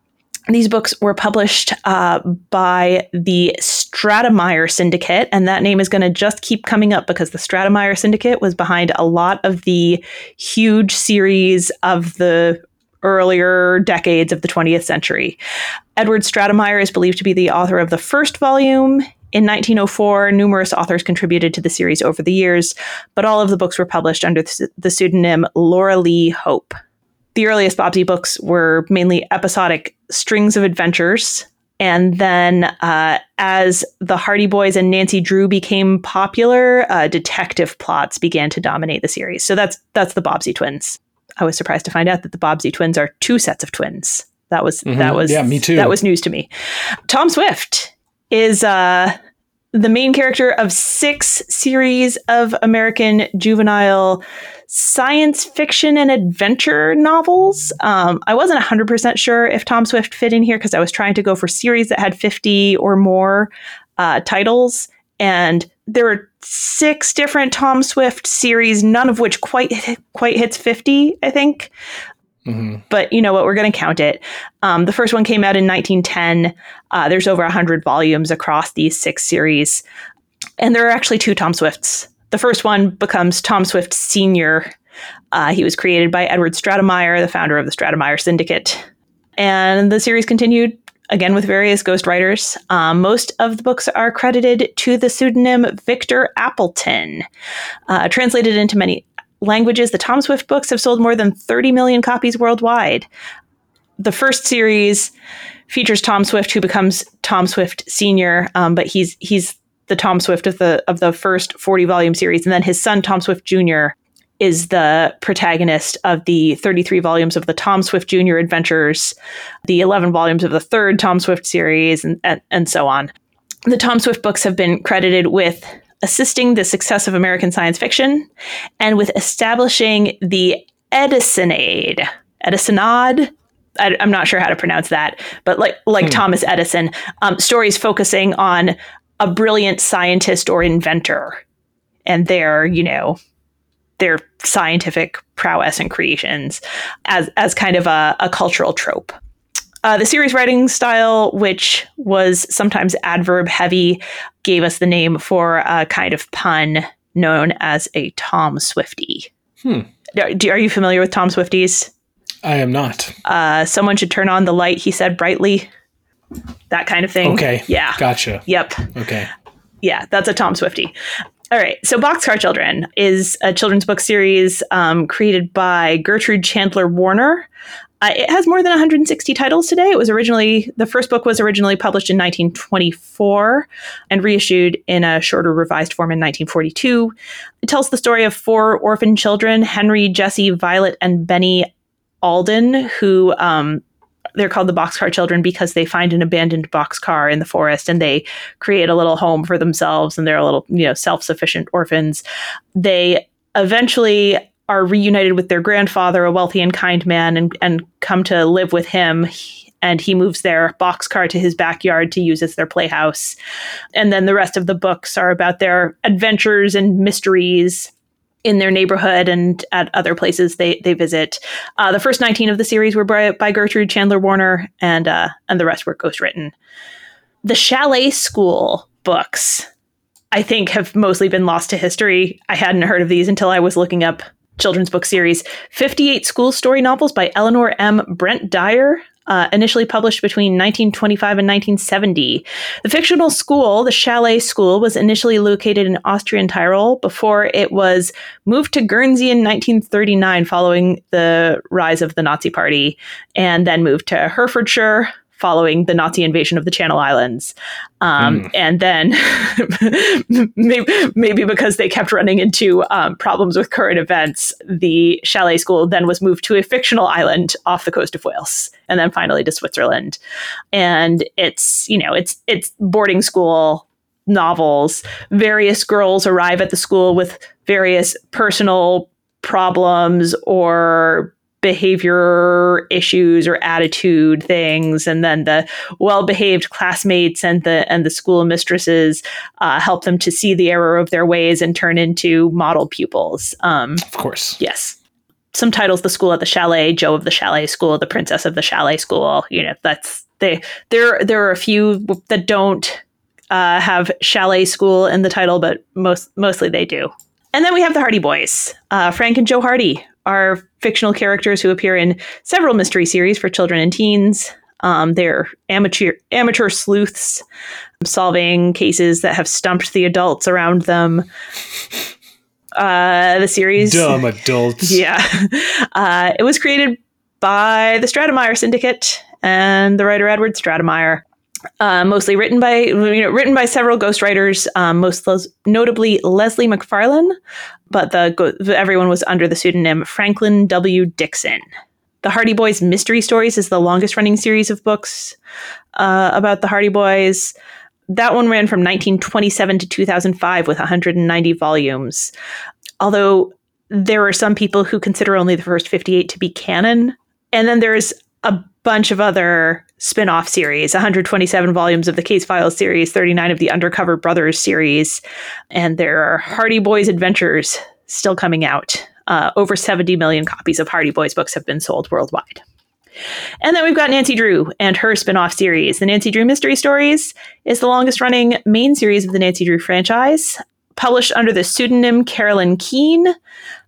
These books were published by the Stratemeyer Syndicate, and that name is going to just keep coming up because the Stratemeyer Syndicate was behind a lot of the huge series of the earlier decades of the 20th century. Edward Stratemeyer is believed to be the author of the first volume. In 1904, numerous authors contributed to the series over the years, but all of the books were published under the pseudonym Laura Lee Hope. The earliest Bobbsey books were mainly episodic strings of adventures, and then as the Hardy Boys and Nancy Drew became popular, detective plots began to dominate the series. So that's the Bobbsey Twins. I was surprised to find out that the Bobbsey Twins are two sets of twins. That was news to me. Tom Swift is the main character of 6 series of American juvenile science fiction and adventure novels. I wasn't 100% sure if Tom Swift fit in here because I was trying to go for series that had 50 or more titles. And there were 6 different Tom Swift series, none of which quite hits 50, I think. But you know what? We're going to count it. The first one came out in 1910. There's over 100 volumes across these 6 series. And there are actually 2 Tom Swifts. The first one becomes Tom Swift Sr. He was created by Edward Stratemeyer, the founder of the Stratemeyer Syndicate. And the series continued, again, with various ghostwriters. Most of the books are credited to the pseudonym Victor Appleton. Translated into many languages, the Tom Swift books have sold more than 30 million copies worldwide. The first series features Tom Swift, who becomes Tom Swift Sr., but he's the Tom Swift of the first 40-volume series, and then his son, Tom Swift Jr., is the protagonist of the 33 volumes of the Tom Swift Jr. Adventures, the 11 volumes of the third Tom Swift series, and so on. The Tom Swift books have been credited with assisting the success of American science fiction, and with establishing the Edisonade. I'm not sure how to pronounce that, but like Thomas Edison, stories focusing on a brilliant scientist or inventor and their, you know, their scientific prowess and creations as kind of a cultural trope. The series writing style, which was sometimes adverb heavy, gave us the name for a kind of pun known as a Tom Swiftie. Are you familiar with Tom Swifties? I am not. Someone should turn on the light, he said brightly. That kind of thing. Okay. Yeah. Gotcha. Yep. Okay. Yeah, that's a Tom Swiftie. All right. So Boxcar Children is a children's book series created by Gertrude Chandler Warner. It has more than 160 titles today. It was originally, the first book was originally published in 1924 and reissued in a shorter revised form in 1942. It tells the story of four orphan children, Henry, Jesse, Violet, and Benny Alden, who they're called the Boxcar Children because they find an abandoned boxcar in the forest and they create a little home for themselves, and they're a little, you know, self-sufficient orphans. They eventually are reunited with their grandfather, a wealthy and kind man, and come to live with him. And he moves their boxcar to his backyard to use as their playhouse. And then the rest of the books are about their adventures and mysteries in their neighborhood and at other places they visit. The first 19 of the series were by Gertrude Chandler Warner, and the rest were ghostwritten. The Chalet School books, I think, have mostly been lost to history. I hadn't heard of these until I was looking up children's book series. 58 school story novels by Eleanor M. Brent Dyer, initially published between 1925 and 1970. The fictional school, the Chalet School, was initially located in Austrian Tyrol before it was moved to Guernsey in 1939 following the rise of the Nazi Party, and then moved to Herefordshire following the Nazi invasion of the Channel Islands. And then maybe because they kept running into problems with current events, the Chalet School then was moved to a fictional island off the coast of Wales, and then finally to Switzerland. And it's, you know, it's boarding school novels. Various girls arrive at the school with various personal problems or behavior issues or attitude things, and then the well-behaved classmates and the school mistresses help them to see the error of their ways and turn into model pupils. Of course. Yes. Some titles: The School at the Chalet, Joe of the Chalet School, The Princess of the Chalet School. You know, there are a few that don't have Chalet School in the title, but mostly they do. And then we have the Hardy Boys. Frank and Joe Hardy are fictional characters who appear in several mystery series for children and teens. They're amateur sleuths solving cases that have stumped the adults around them. The series... Dumb adults. Yeah. It was created by the Stratemeyer Syndicate and the writer Edward Stratemeyer. Mostly written by several ghostwriters, most notably Leslie McFarlane, but everyone was under the pseudonym Franklin W. Dixon. The Hardy Boys Mystery Stories is the longest running series of books about the Hardy Boys. That one ran from 1927 to 2005 with 190 volumes. Although there are some people who consider only the first 58 to be canon. And then there's a bunch of other spin-off series, 127 volumes of the Case Files series, 39 of the Undercover Brothers series, and there are Hardy Boys Adventures still coming out. Over 70 million copies of Hardy Boys books have been sold worldwide. And then we've got Nancy Drew and her spin-off series. The Nancy Drew Mystery Stories is the longest-running main series of the Nancy Drew franchise, published under the pseudonym Carolyn Keene.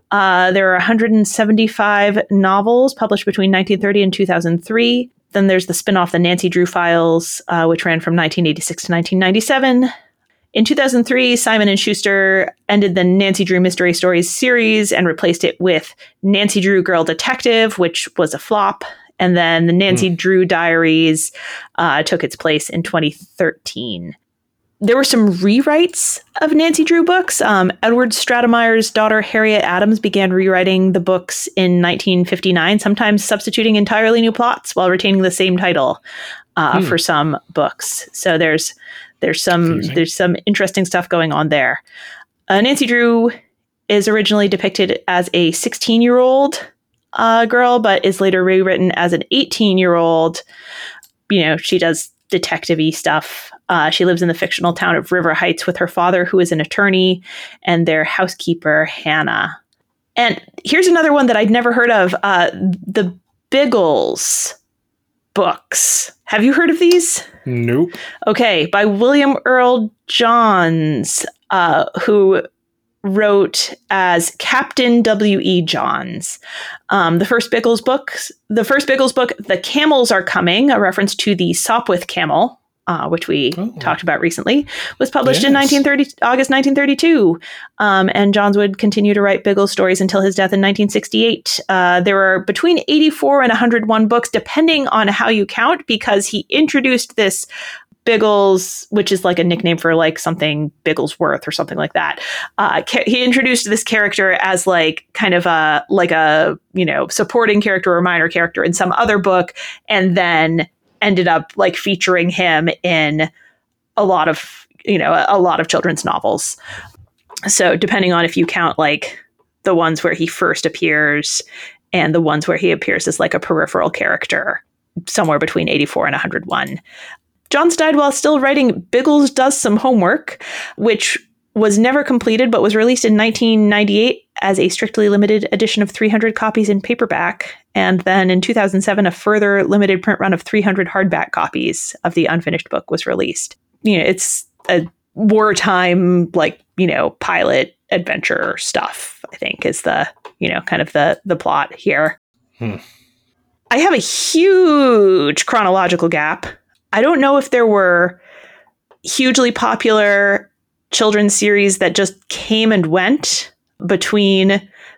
There are 175 novels published between 1930 and 2003. Then there's the spin-off, The Nancy Drew Files, which ran from 1986 to 1997. In 2003, Simon & Schuster ended the Nancy Drew Mystery Stories series and replaced it with Nancy Drew Girl Detective, which was a flop. And then the Nancy Drew Diaries took its place in 2013. There were some rewrites of Nancy Drew books. Edward Stratemeyer's daughter, Harriet Adams, began rewriting the books in 1959, sometimes substituting entirely new plots while retaining the same title for some books. So there's some interesting stuff going on there. Nancy Drew is originally depicted as a 16-year-old girl, but is later rewritten as an 18-year-old. You know, she does detective-y stuff. She lives in the fictional town of River Heights with her father, who is an attorney, and their housekeeper, Hannah. And here's another one that I'd never heard of. The Biggles books. Have you heard of these? Nope. Okay. By William Earl Johns, who wrote as Captain W.E. Johns. The first Biggles book, The Camels Are Coming, a reference to the Sopwith camel, which we talked about recently, was published in August 1932. And Johns would continue to write Biggles stories until his death in 1968. There are between 84 and 101 books, depending on how you count, because he introduced this Biggles, which is like a nickname for like something Bigglesworth or something like that. He introduced this character as like kind of a, like a, you know, supporting character or minor character in some other book, and then ended up like featuring him in a lot of, you know, a lot of children's novels. So depending on if you count like the ones where he first appears and the ones where he appears as like a peripheral character, somewhere between 84 and 101. Johns died while still writing Biggles Does Some Homework, which was never completed, but was released in 1998 as a strictly limited edition of 300 copies in paperback. And then in 2007, a further limited print run of 300 hardback copies of the unfinished book was released. You know, it's a wartime, like, you know, pilot adventure stuff, I think, is the, you know, kind of the plot here. I have a huge chronological gap. I don't know if there were hugely popular children's series that just came and went between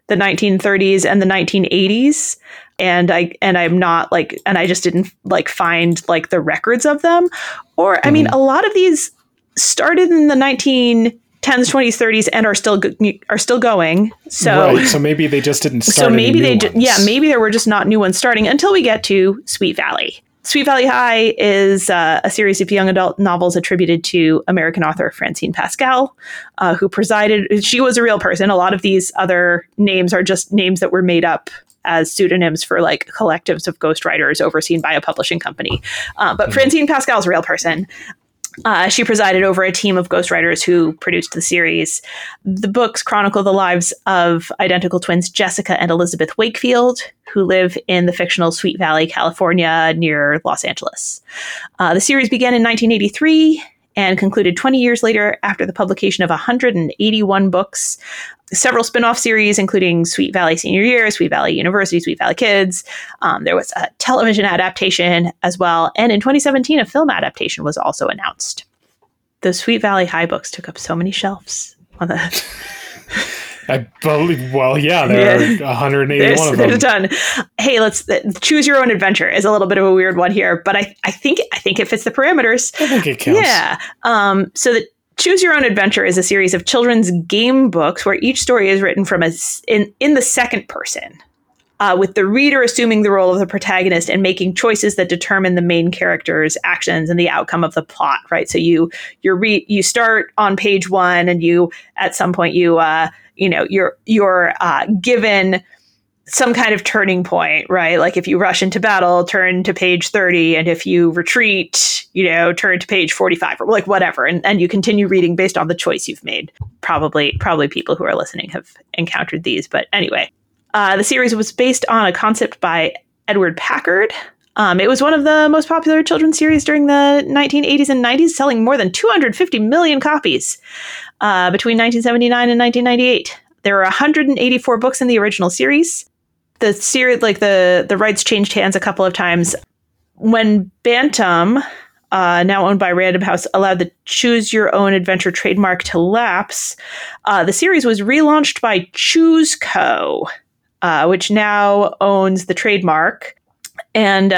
the 1930s and the 1980s, and I just didn't like find like the records of them. Or I mean, a lot of these started in the 1910s, 20s, 30s, and are still going. So right, so maybe they just didn't start. So maybe any new ones. Maybe there were just not new ones starting until we get to Sweet Valley. Sweet Valley High is a series of young adult novels attributed to American author Francine Pascal, who presided. She was a real person. A lot of these other names are just names that were made up as pseudonyms for like collectives of ghostwriters overseen by a publishing company. But Francine Pascal is a real person. She presided over a team of ghostwriters who produced the series. The books chronicle the lives of identical twins Jessica and Elizabeth Wakefield, who live in the fictional Sweet Valley, California, near Los Angeles. The series began in 1983 and concluded 20 years later after the publication of 181 books. Several spin-off series, including Sweet Valley Senior Year, Sweet Valley University, Sweet Valley Kids. There was a television adaptation as well. And in 2017, a film adaptation was also announced. The Sweet Valley High books took up so many shelves on the... I believe, there are 181 of them. There's a ton. Hey, let's choose your own adventure is a little bit of a weird one here, but I think it fits the parameters. I think it counts. Yeah. So the Choose Your Own Adventure is a series of children's game books where each story is written from in the second person, with the reader assuming the role of the protagonist and making choices that determine the main character's actions and the outcome of the plot. Right. So you start on page one, and you at some point you're given some kind of turning point, right? Like if you rush into battle, turn to page 30, and if you retreat, you know, turn to page 45, or like whatever, and you continue reading based on the choice you've made. Probably people who are listening have encountered these, but anyway, the series was based on a concept by Edward Packard. It was one of the most popular children's series during the 1980s and 90s, selling more than 250 million copies between 1979 and 1998. There were 184 books in the original series. The series, like the rights changed hands a couple of times. When Bantam, now owned by Random House, allowed the Choose Your Own Adventure trademark to lapse, the series was relaunched by ChooseCo, which now owns the trademark. And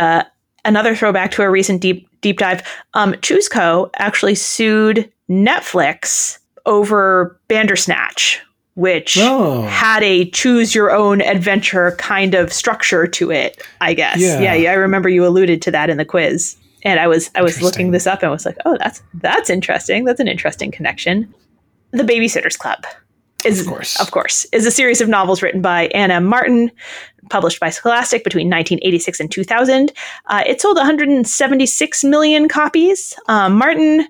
another throwback to a recent deep dive, ChooseCo actually sued Netflix over Bandersnatch, which had a choose your own adventure kind of structure to it, I guess. Yeah. I remember you alluded to that in the quiz. And I was looking this up and was like, oh, that's interesting. That's an interesting connection. The Babysitter's Club. is a series of novels written by Anna Martin, published by Scholastic between 1986 and 2000. It sold 176 million copies. Martin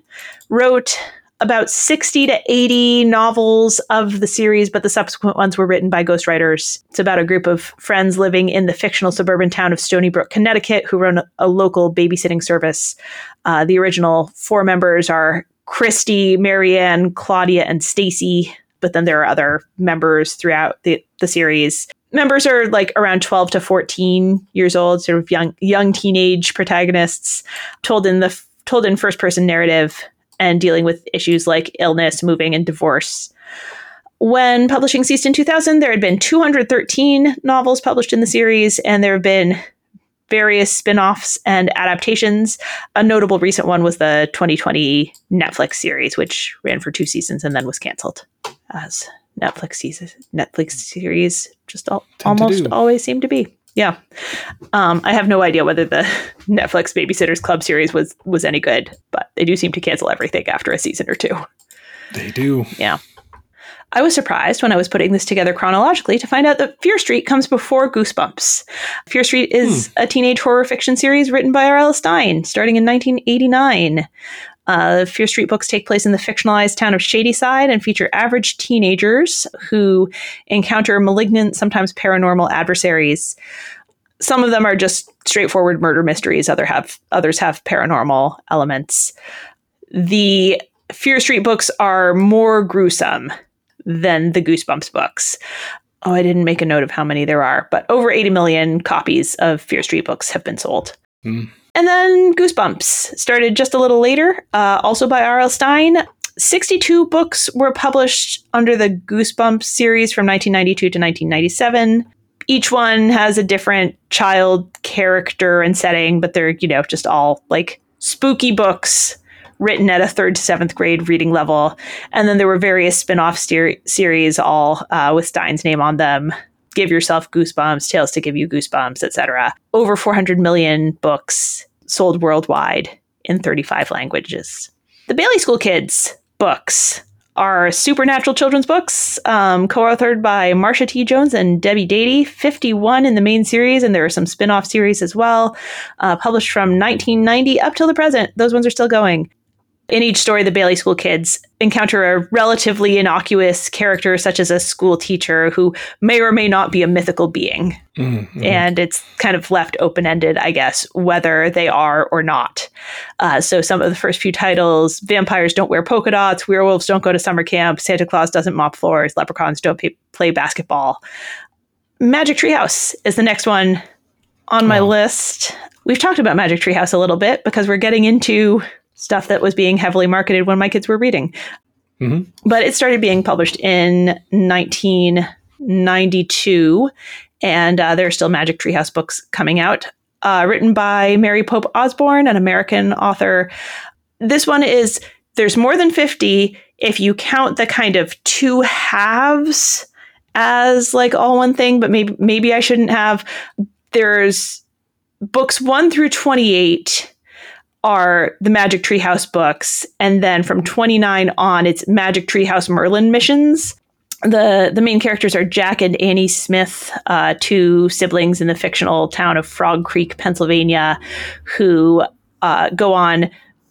wrote about 60 to 80 novels of the series, but the subsequent ones were written by ghostwriters. It's about a group of friends living in the fictional suburban town of Stony Brook, Connecticut, who run a local babysitting service. The original four members are Christy, Marianne, Claudia, and Stacy, but then there are other members throughout the series. Members are like around 12 to 14 years old, sort of young teenage protagonists, told in first person narrative and dealing with issues like illness, moving, and divorce. When publishing ceased in 2000, there had been 213 novels published in the series, and there have been various spin-offs and adaptations. A notable recent one was the 2020 Netflix series, which ran for 2 seasons and then was canceled. As Netflix series just almost always seem to be. Yeah. I have no idea whether the Netflix Babysitters Club series was any good, but they do seem to cancel everything after a season or two. They do. Yeah. I was surprised when I was putting this together chronologically to find out that Fear Street comes before Goosebumps. Fear Street is a teenage horror fiction series written by R.L. Stine, starting in 1989. Fear Street books take place in the fictionalized town of Shadyside and feature average teenagers who encounter malignant, sometimes paranormal adversaries. Some of them are just straightforward murder mysteries. Others have paranormal elements. The Fear Street books are more gruesome than the Goosebumps books. Oh, I didn't make a note of how many there are, but over 80 million copies of Fear Street books have been sold. Mm. And then Goosebumps started just a little later, also by R.L. Stine. 62 books were published under the Goosebumps series from 1992 to 1997. Each one has a different child character and setting, but they're, just all like spooky books written at a 3rd to 7th grade reading level. And then there were various spin-off series, all with Stine's name on them. Give Yourself Goosebumps, Tales to Give You Goosebumps, etc. Over 400 million books sold worldwide in 35 languages. The Bailey School Kids books are supernatural children's books, co-authored by Marsha T. Jones and Debbie Dady, 51 in the main series, and there are some spin-off series as well, published from 1990 up till the present. Those ones are still going. In each story, the Bailey School Kids encounter a relatively innocuous character, such as a school teacher who may or may not be a mythical being. Mm-hmm. And it's kind of left open-ended, I guess, whether they are or not. So some of the first few titles, Vampires Don't Wear Polka Dots, Werewolves Don't Go to Summer Camp, Santa Claus Doesn't Mop Floors, Leprechauns Don't Play Basketball. Magic Treehouse is the next one on my list. We've talked about Magic Treehouse a little bit because we're getting into stuff that was being heavily marketed when my kids were reading. Mm-hmm. But it started being published in 1992, and there are still Magic Treehouse books coming out, written by Mary Pope Osborne, an American author. This one is, there's more than 50 if you count the kind of two halves as like all one thing, but maybe I shouldn't have. There's books 1 through 28 are the Magic Treehouse books. And then from 29 on, it's Magic Treehouse Merlin missions. The main characters are Jack and Annie Smith, two siblings in the fictional town of Frog Creek, Pennsylvania, who go on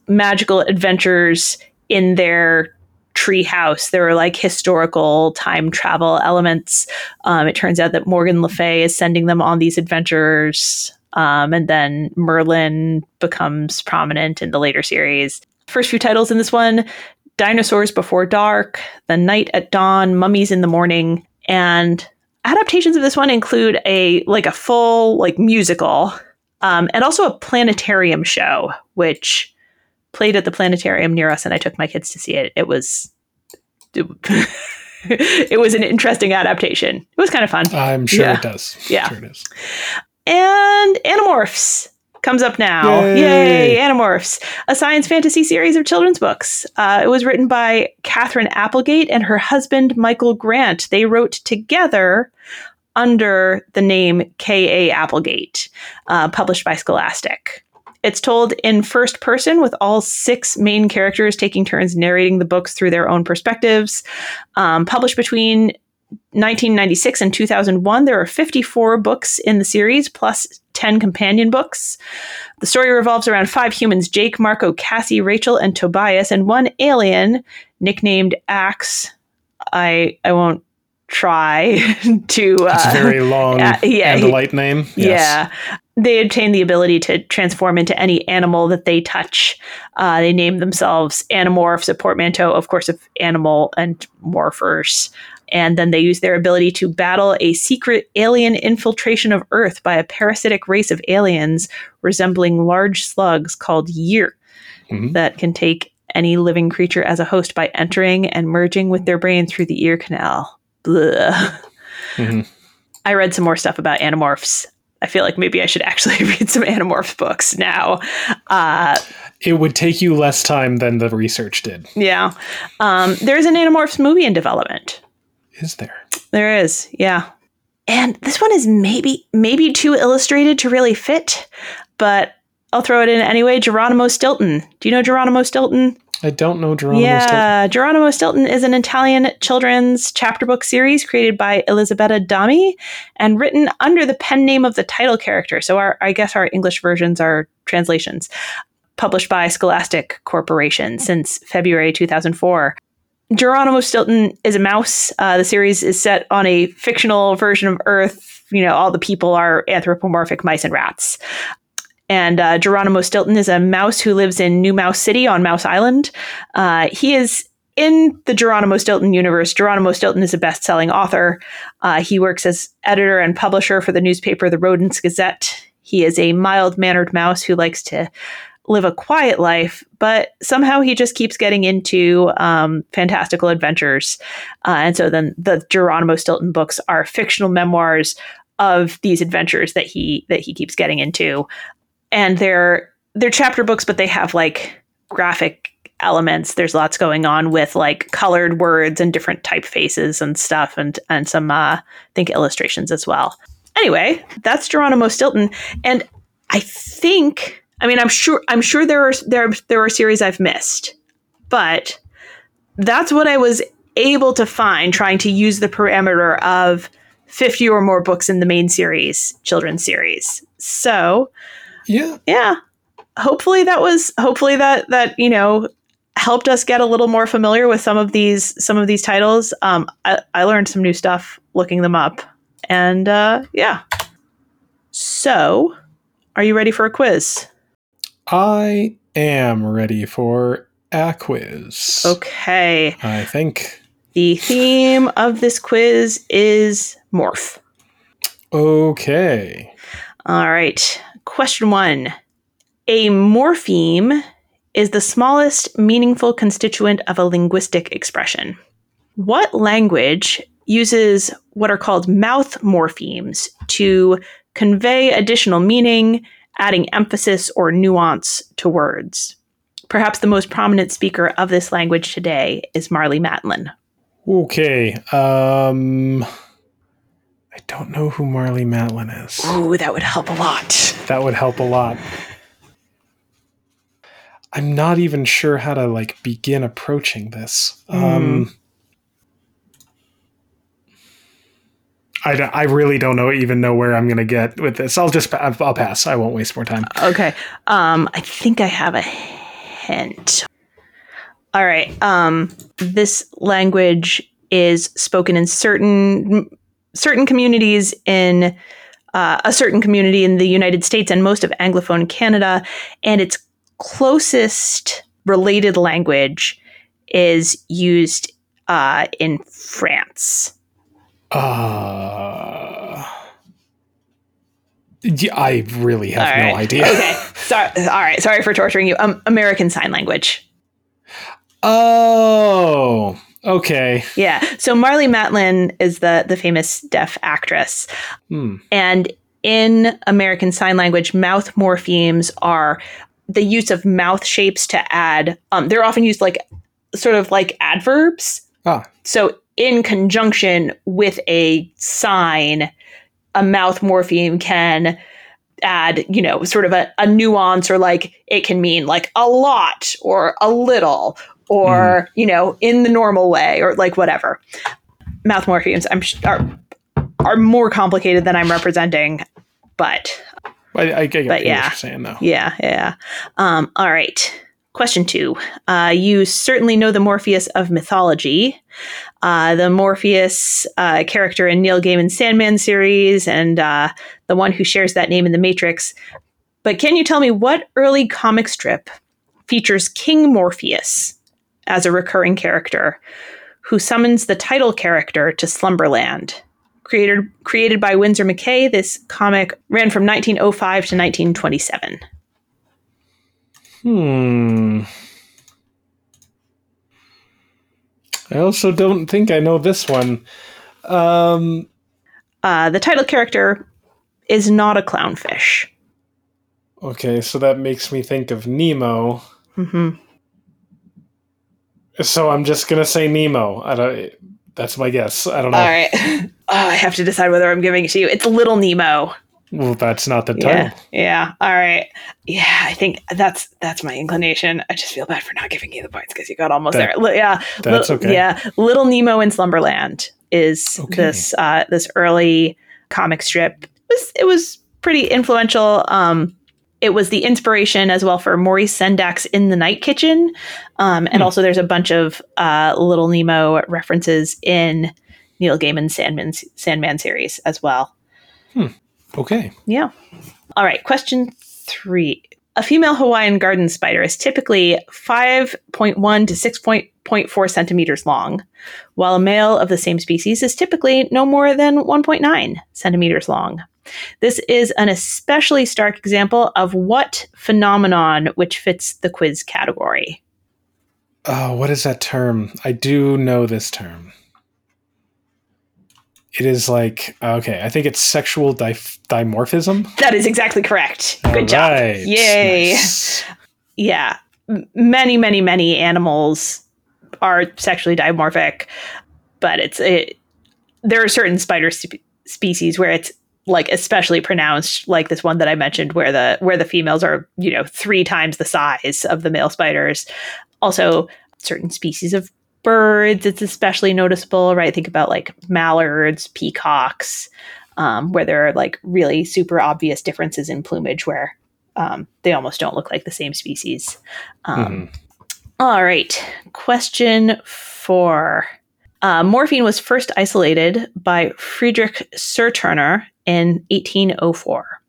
magical adventures in their treehouse. There are like historical time travel elements. It turns out that Morgan Le Fay is sending them on these adventures. And then Merlin becomes prominent in the later series. First few titles in this one, Dinosaurs Before Dark, The Night at Dawn, Mummies in the Morning. And adaptations of this one include a full musical, and also a planetarium show, which played at the planetarium near us. And I took my kids to see it. It was an interesting adaptation. It was kind of fun. I'm sure it does. Yeah. Sure it is. And Animorphs comes up now. Yay, Animorphs, a science fantasy series of children's books. It was written by Catherine Applegate and her husband, Michael Grant. They wrote together under the name K.A. Applegate, published by Scholastic. It's told in first person with all six main characters taking turns narrating the books through their own perspectives. Published between 1996 and 2001, there are 54 books in the series, plus 10 companion books. The story revolves around five humans, Jake, Marco, Cassie, Rachel, and Tobias, and one alien nicknamed Axe. I won't try to... It's a very long and polite name. Yes. Yeah. They obtain the ability to transform into any animal that they touch. They name themselves Animorphs, a portmanteau, of course, of animal and morphers. And then they use their ability to battle a secret alien infiltration of Earth by a parasitic race of aliens resembling large slugs called Year that can take any living creature as a host by entering and merging with their brain through the ear canal. I read some more stuff about Animorphs. I feel like maybe I should actually read some Animorphs books now. It would take you less time than the research did. Yeah. There's an Animorphs movie in development. Is there? There is, yeah. And this one is maybe too illustrated to really fit, but I'll throw it in anyway. Geronimo Stilton. Do you know Geronimo Stilton? I don't know Geronimo Stilton. Yeah, Geronimo Stilton is an Italian children's chapter book series created by Elisabetta Dami and written under the pen name of the title character. So I guess our English versions are translations. Published by Scholastic Corporation since February 2004. Geronimo Stilton is a mouse. The series is set on a fictional version of Earth. You know, all the people are anthropomorphic mice and rats. And Geronimo Stilton is a mouse who lives in New Mouse City on Mouse Island. He is in the Geronimo Stilton universe. Geronimo Stilton is a best-selling author. He works as editor and publisher for the newspaper The Rodents Gazette. He is a mild-mannered mouse who likes to live a quiet life, but somehow he just keeps getting into fantastical adventures. And so then the Geronimo Stilton books are fictional memoirs of these adventures that he keeps getting into. And they're chapter books, but they have like graphic elements. There's lots going on with like colored words and different typefaces and stuff and some, I think, illustrations as well. Anyway, that's Geronimo Stilton. And I think... I mean, I'm sure there are series I've missed, but that's what I was able to find trying to use the parameter of 50 or more books in the main series, children's series. So, yeah. Hopefully that you know, helped us get a little more familiar with some of these titles. I learned some new stuff looking them up, and yeah. So, are you ready for a quiz? I am ready for a quiz. Okay. I think. The theme of this quiz is morph. Okay. All right. Question 1. A morpheme is the smallest meaningful constituent of a linguistic expression. What language uses what are called mouth morphemes to convey additional meaning, adding emphasis or nuance to words? Perhaps the most prominent speaker of this language today is Marlee Matlin. Okay. I don't know who Marlee Matlin is. Ooh, that would help a lot. I'm not even sure how to like begin approaching this. I really don't even know where I'm going to get with this. I'll pass. I won't waste more time. Okay. I think I have a hint. All right. This language is spoken in certain communities in a certain community in the United States and most of Anglophone Canada. And its closest related language is used in France. I really have no idea. Okay. Sorry for torturing you. American Sign Language. Oh, okay. Yeah. So Marlee Matlin is the famous deaf actress. And in American Sign Language, mouth morphemes are the use of mouth shapes to add. They're often used like sort of like adverbs. Ah. So in conjunction with a sign, a mouth morpheme can add, you know, sort of a nuance, or like it can mean like a lot or a little or, you know, in the normal way or like whatever. Mouth morphemes are more complicated than I'm representing, but I get what you're saying though. Yeah. All right. Question 2. You certainly know the Morpheus of mythology. The Morpheus character in Neil Gaiman's Sandman series and the one who shares that name in The Matrix. But can you tell me what early comic strip features King Morpheus as a recurring character who summons the title character to Slumberland? Created by Winsor McKay, this comic ran from 1905 to 1927. I also don't think I know this one. The title character is not a clownfish. Okay, so that makes me think of Nemo. So I'm just gonna say Nemo. That's my guess. I don't know. All right. I have to decide whether I'm giving it to you. It's Little Nemo. Well, that's not the title. Yeah. All right. Yeah, I think that's my inclination. I just feel bad for not giving you the points because you got almost there. Yeah. That's okay. Yeah. Little Nemo in Slumberland is this this early comic strip. It was pretty influential. It was the inspiration as well for Maurice Sendak's In the Night Kitchen. And also there's a bunch of Little Nemo references in Neil Gaiman's Sandman series as well. Okay. Yeah. All right. Question 3. A female Hawaiian garden spider is typically 5.1 to 6.4 centimeters long, while a male of the same species is typically no more than 1.9 centimeters long. This is an especially stark example of what phenomenon which fits the quiz category? Oh, what is that term? I do know this term. It is like, okay, I think it's sexual dimorphism. That is exactly correct. Good job. Yay. Nice. Yeah. Many, many, many animals are sexually dimorphic, but there are certain spider species where it's like especially pronounced, like this one that I mentioned where the females are, you know, 3 times the size of the male spiders. Also, certain species of birds, it's especially noticeable, right? Think about like mallards, peacocks, where there are like really super obvious differences in plumage where they almost don't look like the same species. All right. Question 4. Morphine was first isolated by Friedrich Serturner in 1804.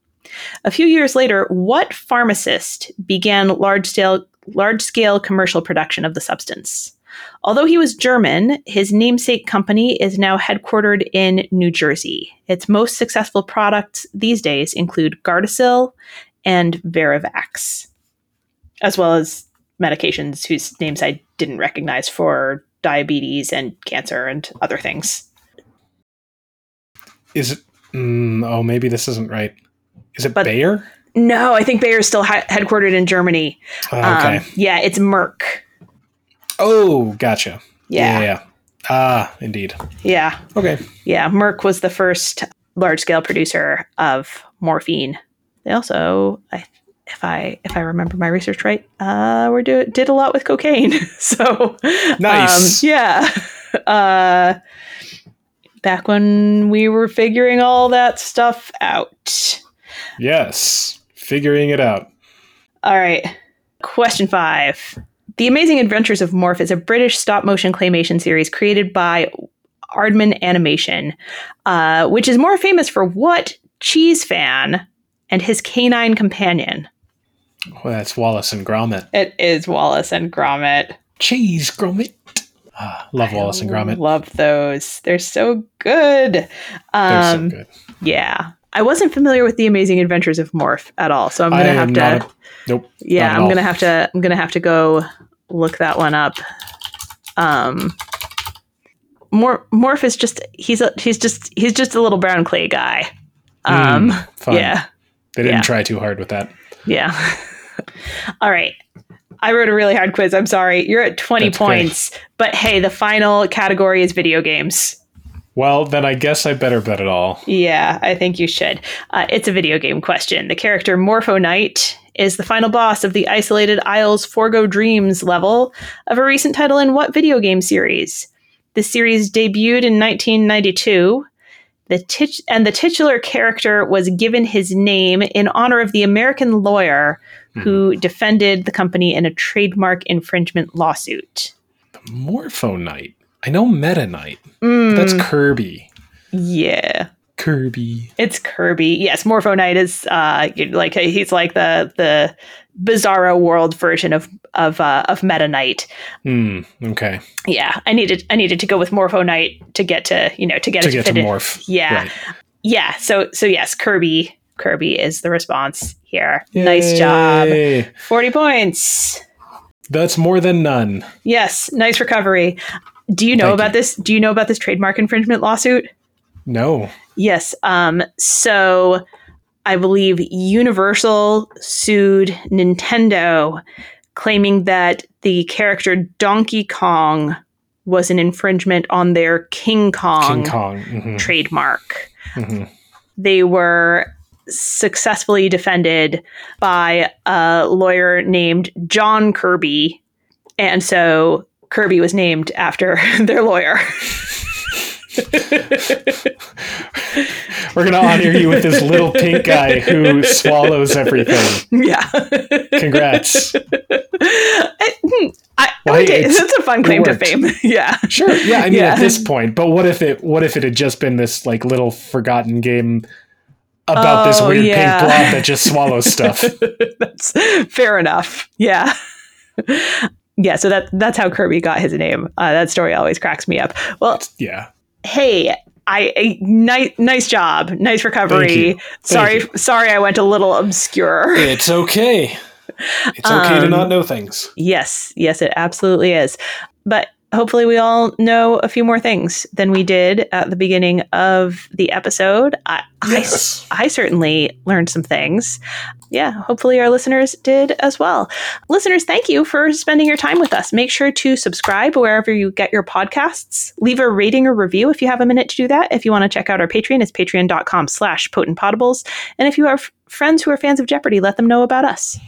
A few years later, what pharmacist began large-scale commercial production of the substance? Although he was German, his namesake company is now headquartered in New Jersey. Its most successful products these days include Gardasil and Varivax, as well as medications whose names I didn't recognize for diabetes and cancer and other things. Is it? Oh, maybe this isn't right. Is it Bayer? No, I think Bayer is still headquartered in Germany. Okay. Yeah, it's Merck. Oh, gotcha. Yeah. Ah, indeed. Yeah. Okay. Yeah, Merck was the first large-scale producer of morphine. They also, if I remember my research right, did a lot with cocaine. So nice. Back when we were figuring all that stuff out. Yes, figuring it out. All right. Question 5. The Amazing Adventures of Morph is a British stop-motion claymation series created by Aardman Animation, which is more famous for what cheese fan and his canine companion? Well, that's Wallace and Gromit. It is Wallace and Gromit. Cheese Gromit. Love Wallace and Gromit. Love those. They're so good. Yeah. I wasn't familiar with The Amazing Adventures of Morph at all, so I'm gonna have to. Nope. Yeah, I'm gonna have to go look that one up. Morph is just he's just a little brown clay guy. Fine. Yeah. They didn't try too hard with that. Yeah. All right. I wrote a really hard quiz. I'm sorry. You're at 20 points, but hey, the final category is video games. Well, then I guess I better bet it all. Yeah, I think you should. It's a video game question. The character Morpho Knight is the final boss of the Isolated Isles Forgo Dreams level of a recent title in what video game series? The series debuted in 1992, and the titular character was given his name in honor of the American lawyer who defended the company in a trademark infringement lawsuit. The Morpho Knight. I know Meta Knight. But that's Kirby. Yeah. Kirby. It's Kirby. Yes, Morpho Knight is he's like the Bizarro World version of Meta Knight. Okay. Yeah, I needed to go with Morpho Knight to get to to morph. Yeah. Right. Yeah. So yes, Kirby is the response here. Yay. Nice job. 40 points. That's more than none. Yes, nice recovery. Do you know about this trademark infringement lawsuit? No. Yes. So I believe Universal sued Nintendo, claiming that the character Donkey Kong was an infringement on their King Kong trademark. They were successfully defended by a lawyer named John Kirby. And so Kirby was named after their lawyer. We're going to honor you with this little pink guy who swallows everything. Yeah. Congrats. That's a fun claim to fame. Yeah. Sure. Yeah. I mean, at this point, but what if it had just been this like little forgotten game about this weird pink blob that just swallows stuff? That's fair enough. Yeah. Yeah. So that's how Kirby got his name. That story always cracks me up. Well, yeah. Hey, nice job. Nice recovery. Sorry, I went a little obscure. It's okay. It's okay to not know things. Yes, it absolutely is. But hopefully we all know a few more things than we did at the beginning of the episode. I certainly learned some things. Yeah, hopefully our listeners did as well. Listeners, thank you for spending your time with us. Make sure to subscribe wherever you get your podcasts. Leave a rating or review if you have a minute to do that. If you want to check out our Patreon, it's patreon.com/potentpotables. And if you have friends who are fans of Jeopardy, let them know about us.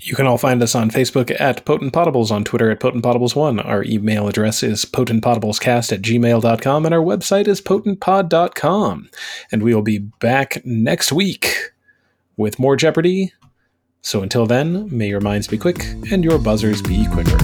You can all find us on Facebook at Potent Potables, on Twitter at Potent Potables1. Our email address is potentpotablescast@gmail.com, and our website is potentpod.com. And we will be back next week with more Jeopardy! So until then, may your minds be quick and your buzzers be quicker.